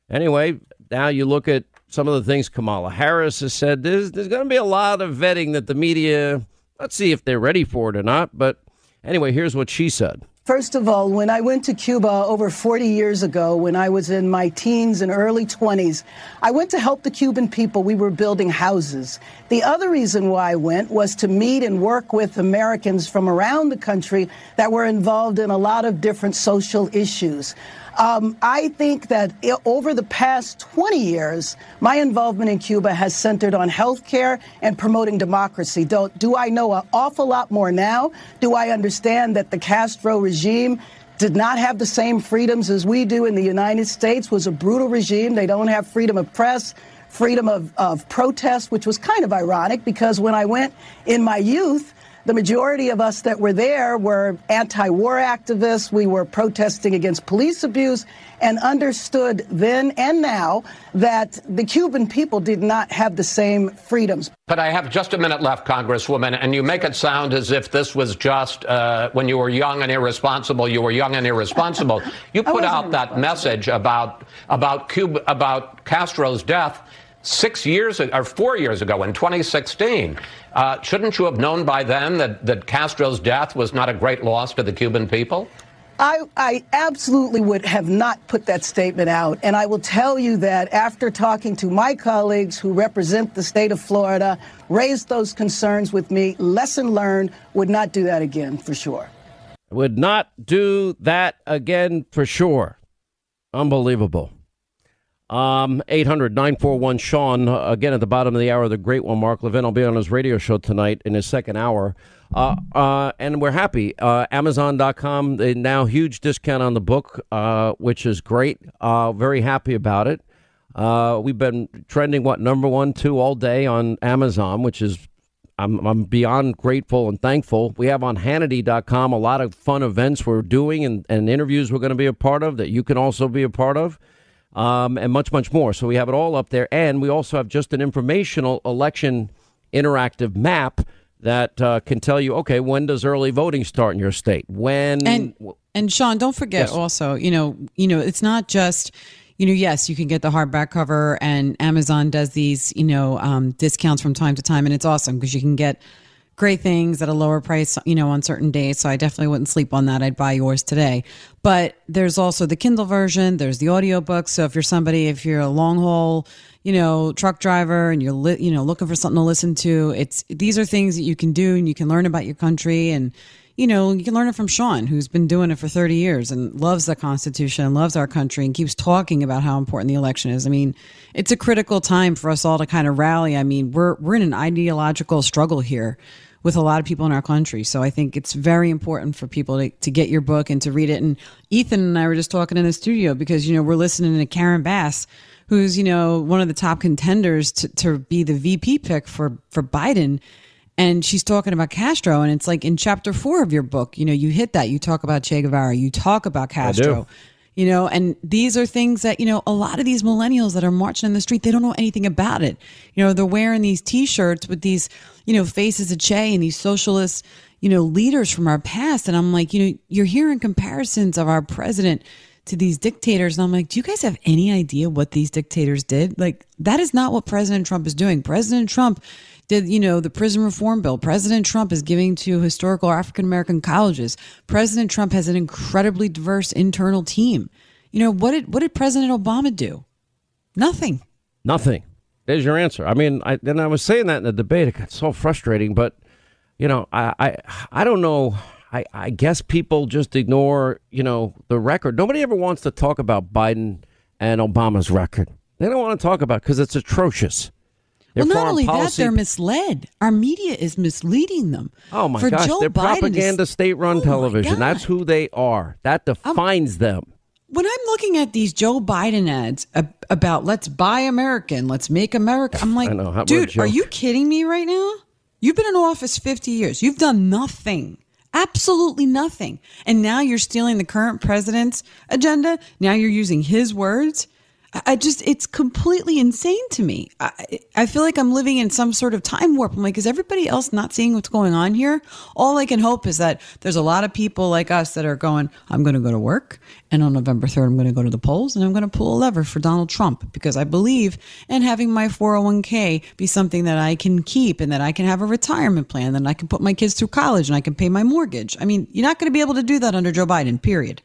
Anyway, now you look at some of the things Kamala Harris has said. There's, there's going to be a lot of vetting that the media, let's see if they're ready for it or not. But anyway, here's what she said. First of all, when I went to Cuba over forty years ago, when I was in my teens and early twenties, I went to help the Cuban people. We were building houses. The other reason why I went was to meet and work with Americans from around the country that were involved in a lot of different social issues. Um, I think that over the past twenty years, my involvement in Cuba has centered on health care and promoting democracy. Do, do I know an awful lot more now? Do I understand that the Castro regime did not have the same freedoms as we do in the United States, was a brutal regime? They don't have freedom of press, freedom of, of protest, which was kind of ironic because when I went in my youth, the majority of us that were there were anti-war activists. We were protesting against police abuse and understood then and now that the Cuban people did not have the same freedoms. But I have just a minute left, Congresswoman, and you make it sound as if this was just uh, when you were young and irresponsible, you were young and irresponsible. You put out that message about about Cuba, about Castro's death Six years or four years ago in twenty sixteen, uh, shouldn't you have known by then that, that Castro's death was not a great loss to the Cuban people? I, I absolutely would have not put that statement out. And I will tell you that after talking to my colleagues who represent the state of Florida, raised those concerns with me, lesson learned, would not do that again for sure. Would not do that again for sure. Unbelievable. Um, eight hundred nine four one Sean, again at the bottom of the hour, the great one, Mark Levin. I'll be on his radio show tonight in his second hour. Uh, uh, and we're happy. Uh, Amazon dot com, they now huge discount on the book, uh, which is great. Uh, very happy about it. Uh, we've been trending, what, number one, two all day on Amazon, which is, I'm, I'm beyond grateful and thankful. We have on Hannity dot com a lot of fun events we're doing and, and interviews we're going to be a part of that you can also be a part of. Um, and much, much more. So we have it all up there. And we also have just an informational election interactive map that uh, can tell you, OK, when does early voting start in your state? When? And, and Sean, don't forget yes. also, you know, you know, it's not just, you know, yes, you can get the hardback cover, and Amazon does these, you know, um, discounts from time to time. And it's awesome because you can get great things at a lower price, you know, on certain days. So I definitely wouldn't sleep on that. I'd buy yours today. But there's also the Kindle version. There's the audiobook. So if you're somebody, if you're a long haul, you know, truck driver and you're, li- you know, looking for something to listen to, it's, these are things that you can do and you can learn about your country and, you know, you can learn it from Sean, who's been doing it for thirty years and loves the Constitution and loves our country and keeps talking about how important the election is. I mean, it's a critical time for us all to kind of rally. I mean, we're we're in an ideological struggle here with a lot of people in our country. So I think it's very important for people to, to get your book and to read it. And Ethan and I were just talking in the studio because, you know, we're listening to Karen Bass, who's, you know, one of the top contenders to, to be the V P pick for, for Biden. And she's talking about Castro. And it's like in chapter four of your book, you know, you hit that. You talk about Che Guevara. You talk about Castro. You know, and these are things that, you know, a lot of these millennials that are marching in the street, they don't know anything about it. You know, they're wearing these T-shirts with these, you know, faces of Che and these socialist, you know, leaders from our past. And I'm like, you know, you're hearing comparisons of our president to these dictators. And I'm like, do you guys have any idea what these dictators did? Like, that is not what President Trump is doing. President Trump did, you know, the prison reform bill. President Trump is giving to historical African-American colleges. President Trump has an incredibly diverse internal team. You know, what did what did President Obama do? Nothing. Nothing. There's your answer. I mean, I, and I was saying that in the debate. It got so frustrating. But, you know, I I, I don't know. I, I guess people just ignore, you know, the record. Nobody ever wants to talk about Biden and Obama's record. They don't want to talk about it because it's atrocious. Their well, not only policy. that, they're misled. Our media is misleading them. Oh, my For gosh. Joe they're Biden propaganda is, state-run oh television. That's who they are. That defines I'm, them. When I'm looking at these Joe Biden ads ab- about let's buy American, let's make America, I'm like, know, dude, are you kidding me right now? You've been in office fifty years. You've done nothing. Absolutely nothing. And now you're stealing the current president's agenda. Now you're using his words. I just, it's completely insane to me. I, I feel like I'm living in some sort of time warp. I'm like, is everybody else not seeing what's going on here? All I can hope is that there's a lot of people like us that are going, I'm going to go to work. And on November third, I'm going to go to the polls and I'm going to pull a lever for Donald Trump because I believe in having my four oh one k be something that I can keep and that I can have a retirement plan and I can put my kids through college and I can pay my mortgage. I mean, you're not going to be able to do that under Joe Biden, period.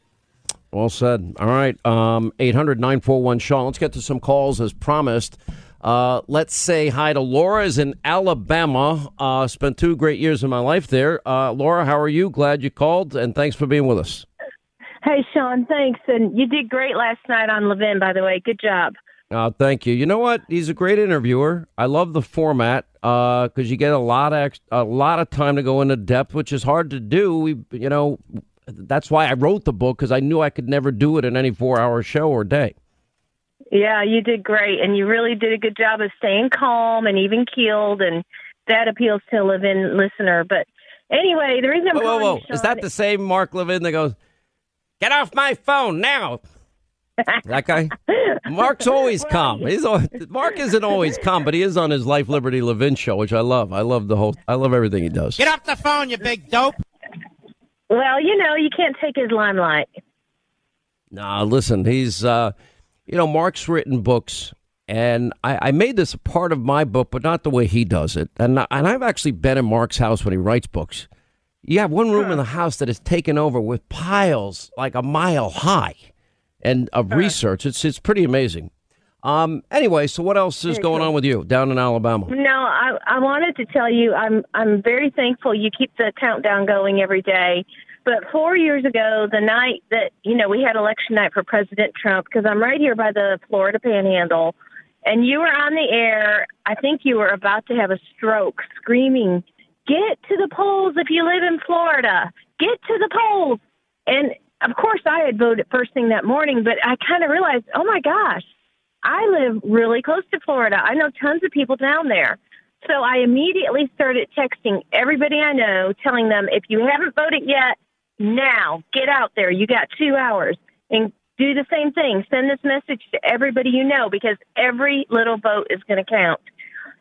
Well said. All right. Um, eight hundred nine four one Sean. Let's get to some calls as promised. Uh, let's say hi to Laura is in Alabama. Uh, spent two great years of my life there. Uh, Laura, how are you? Glad you called. And thanks for being with us. Hey, Sean. Thanks. And you did great last night on Levin, by the way. Good job. Uh, thank you. You know what? He's a great interviewer. I love the format because uh, you get a lot of ex- a lot of time to go into depth, which is hard to do. We, you know. That's why I wrote the book, because I knew I could never do it in any four-hour show or day. Yeah, you did great, and you really did a good job of staying calm and even-keeled, and that appeals to a Levin listener. But anyway, the reason I'm whoa, whoa, whoa. Sean, is that the same Mark Levin that goes, "Get off my phone now"? That guy? Mark's always calm. He's always, Mark isn't always calm, but he is on his Life, Liberty, Levin show, which I love. I love the whole. I love everything he does. Get off the phone, you big dope. Well, you know, you can't take his limelight. Nah, listen, he's, uh, you know, Mark's written books, and I, I made this a part of my book, but not the way he does it. And, and I've actually been in Mark's house when he writes books. You have one room huh. in the house that is taken over with piles like a mile high and of huh. research. It's it's pretty amazing. Um, anyway, so what else is going on with you down in Alabama? No, I, I wanted to tell you I'm I'm very thankful you keep the countdown going every day. But four years ago, the night that, you know, we had election night for President Trump, because I'm right here by the Florida Panhandle, and you were on the air. I think you were about to have a stroke screaming, "Get to the polls if you live in Florida. Get to the polls." And, of course, I had voted first thing that morning, but I kind of realized, oh, my gosh. I live really close to Florida. I know tons of people down there. So I immediately started texting everybody I know, telling them, if you haven't voted yet, now get out there. You got two hours. And do the same thing. Send this message to everybody you know, because every little vote is going to count.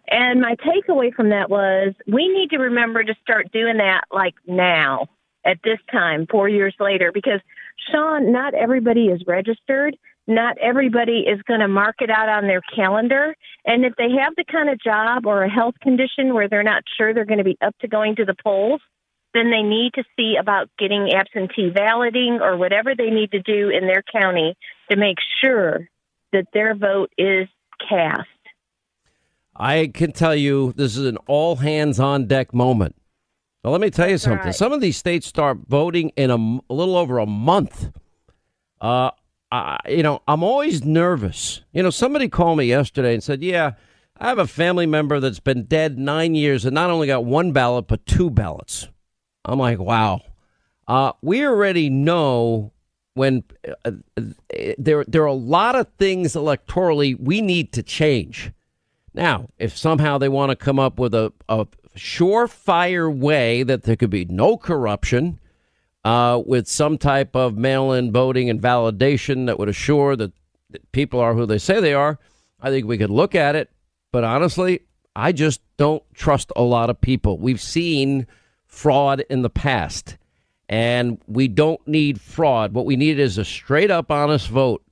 And my takeaway from that was we need to remember to start doing that like now at this time, four years later, because, Sean, not everybody is registered. Not everybody is going to mark it out on their calendar. And if they have the kind of job or a health condition where they're not sure they're going to be up to going to the polls, then they need to see about getting absentee balloting or whatever they need to do in their county to make sure that their vote is cast. I can tell you this is an all hands on deck moment. Well, let me tell you something. Right. Some of these states start voting in a, a little over a month. Uh, I, you know, I'm always nervous. You know, somebody called me yesterday and said, yeah, I have a family member that's been dead nine years and not only got one ballot, but two ballots. I'm like, wow. Uh, we already know when uh, there, there are a lot of things electorally we need to change. Now, if somehow they want to come up with a, a surefire way that there could be no corruption uh, with some type of mail-in voting and validation that would assure that people are who they say they are, I think we could look at it. But honestly, I just don't trust a lot of people. We've seen fraud in the past, and we don't need fraud. What we need is a straight-up honest vote.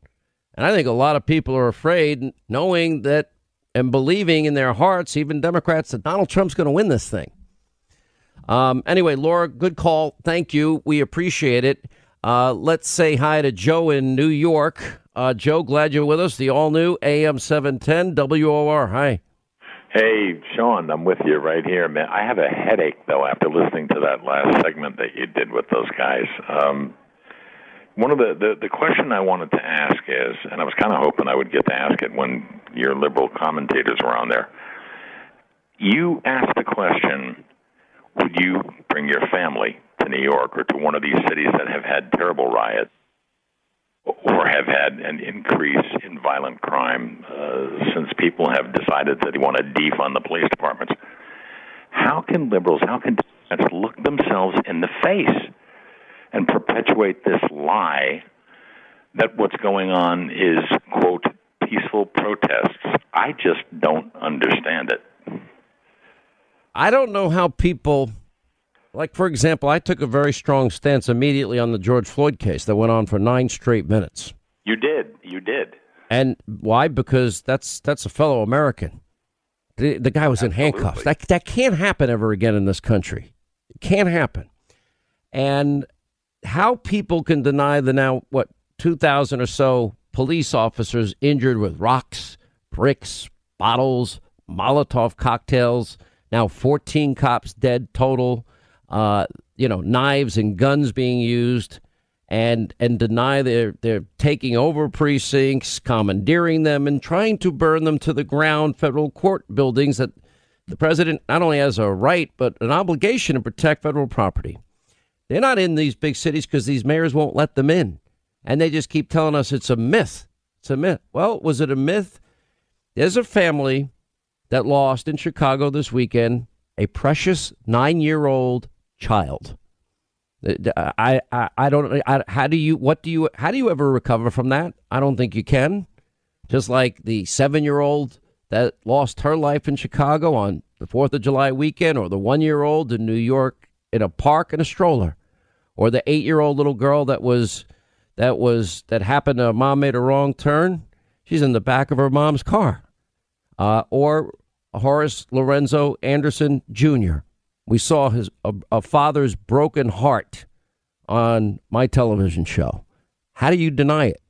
And I think a lot of people are afraid, knowing that and believing in their hearts, even Democrats, that Donald Trump's going to win this thing. Um, anyway, Laura, good call. Thank you. We appreciate it. Uh, let's say hi to Joe in New York. Uh, Joe, glad you're with us. The all-new A M seven ten W O R. Hi. Hey, Sean, I'm with you right here, man. I have a headache, though, after listening to that last segment that you did with those guys. Um, one of the, the, the question I wanted to ask is, and I was kind of hoping I would get to ask it when your liberal commentators were on there. You asked the question, would you bring your family to New York or to one of these cities that have had terrible riots or have had an increase in violent crime uh, since people have decided that they want to defund the police departments? How can liberals, how can Democrats look themselves in the face and perpetuate this lie that what's going on is, quote, peaceful protests? I just don't understand it. I don't know how people, like, for example, I took a very strong stance immediately on the George Floyd case that went on for nine straight minutes. You did. You did. And why? Because that's that's a fellow American. The, the guy was Absolutely. in handcuffs. That, that can't happen ever again in this country. It can't happen. And how people can deny the now, what, two thousand or so police officers injured with rocks, bricks, bottles, Molotov cocktails. Now fourteen cops dead total. Uh, you know, knives and guns being used, and and deny they're they're taking over precincts, commandeering them, and trying to burn them to the ground. Federal court buildings that the president not only has a right but an obligation to protect federal property. They're not in these big cities because these mayors won't let them in. And they just keep telling us it's a myth. It's a myth. Well, was it a myth? There's a family that lost in Chicago this weekend a precious nine-year-old child. I, I, I don't. I, how do you? What do you? How do you ever recover from that? I don't think you can. Just like the seven-year-old that lost her life in Chicago on the Fourth of July weekend, or the one-year-old in New York in a park in a stroller, or the eight-year-old little girl that was. That was that happened. Her mom made a wrong turn. She's in the back of her mom's car. Uh, or Horace Lorenzo Anderson Junior We saw his a, a father's broken heart on my television show. How do you deny it?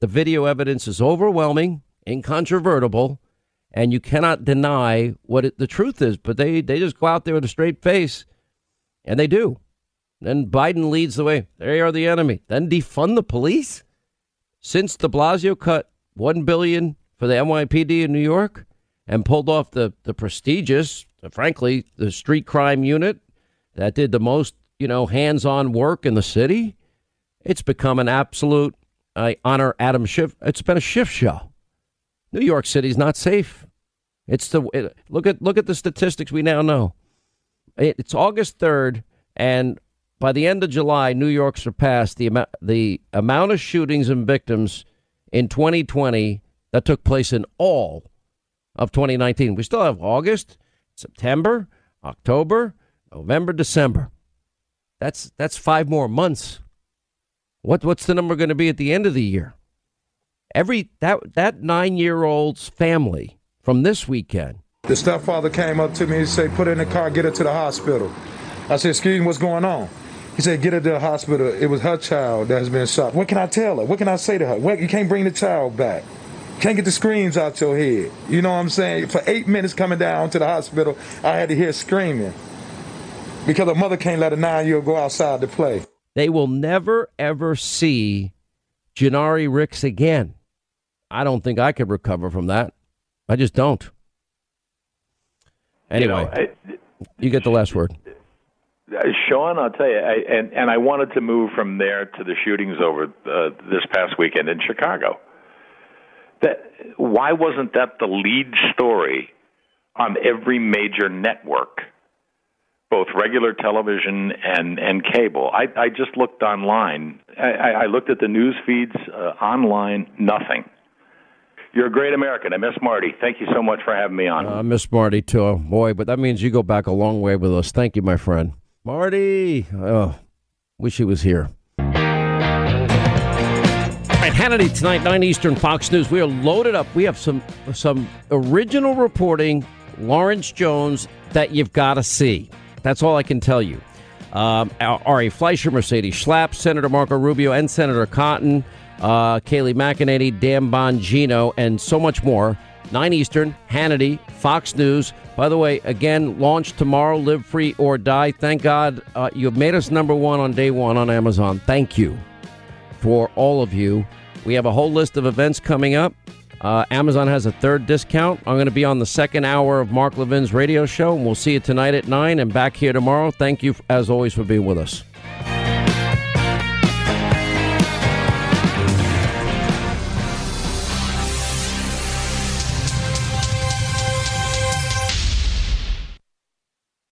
The video evidence is overwhelming, incontrovertible, and you cannot deny what it, the truth is. But they, they just go out there with a straight face, and they do. Then Biden leads the way. They are the enemy. Then defund the police. Since de Blasio cut one billion dollars for the N Y P D in New York and pulled off the, the prestigious, frankly, the street crime unit that did the most, you know, hands-on work in the city, it's become an absolute, I honor Adam Schiff, it's been a Schiff show. New York City's not safe. It's the it, look at look at the statistics we now know. It, it's August third, and by the end of July, New York surpassed the amount, the amount of shootings and victims in twenty twenty that took place in all of twenty nineteen. We still have August, September, October, November, December. That's that's five more months. What what's the number going to be at the end of the year? Every that that nine-year-old's family from this weekend. The stepfather came up to me and said, "Put her in the car, get her to the hospital." I said, "Excuse me, what's going on?" He said, "Get her to the hospital. It was her child that has been shot." What can I tell her? What can I say to her? What, you can't bring the child back. You can't get the screams out your head. You know what I'm saying? For eight minutes coming down to the hospital, I had to hear screaming. because a mother can't let a nine-year-old go outside to play. They will never, ever see Janari Ricks again. I don't think I could recover from that. I just don't. Anyway, you know, I, you get the last word. Sean, I'll tell you, I, and, and I wanted to move from there to the shootings over uh, this past weekend in Chicago. That, why wasn't that the lead story on every major network, both regular television and, and cable? I, I just looked online. I, I looked at the news feeds uh, online, nothing. You're a great American. I miss Marty. Thank you so much for having me on. I uh, miss Marty, too. Boy, but that means you go back a long way with us. Thank you, my friend. Marty, oh, wish he was here. All right, Hannity tonight, nine Eastern, Fox News. We are loaded up. We have some some original reporting, Lawrence Jones, that you've got to see. That's all I can tell you. Um, Ari Fleischer, Mercedes Schlapp, Senator Marco Rubio, and Senator Cotton, Uh, Kayleigh McEnany, Dan Bongino, and so much more. nine Eastern, Hannity, Fox News. By the way, again, launch tomorrow, Live Free or Die. Thank God uh, you've made us number one on day one on Amazon. Thank you for all of you. We have a whole list of events coming up. Uh, Amazon has a third discount. I'm going to be on the second hour of Mark Levin's radio show, and we'll see you tonight at nine and back here tomorrow. Thank you, as always, for being with us.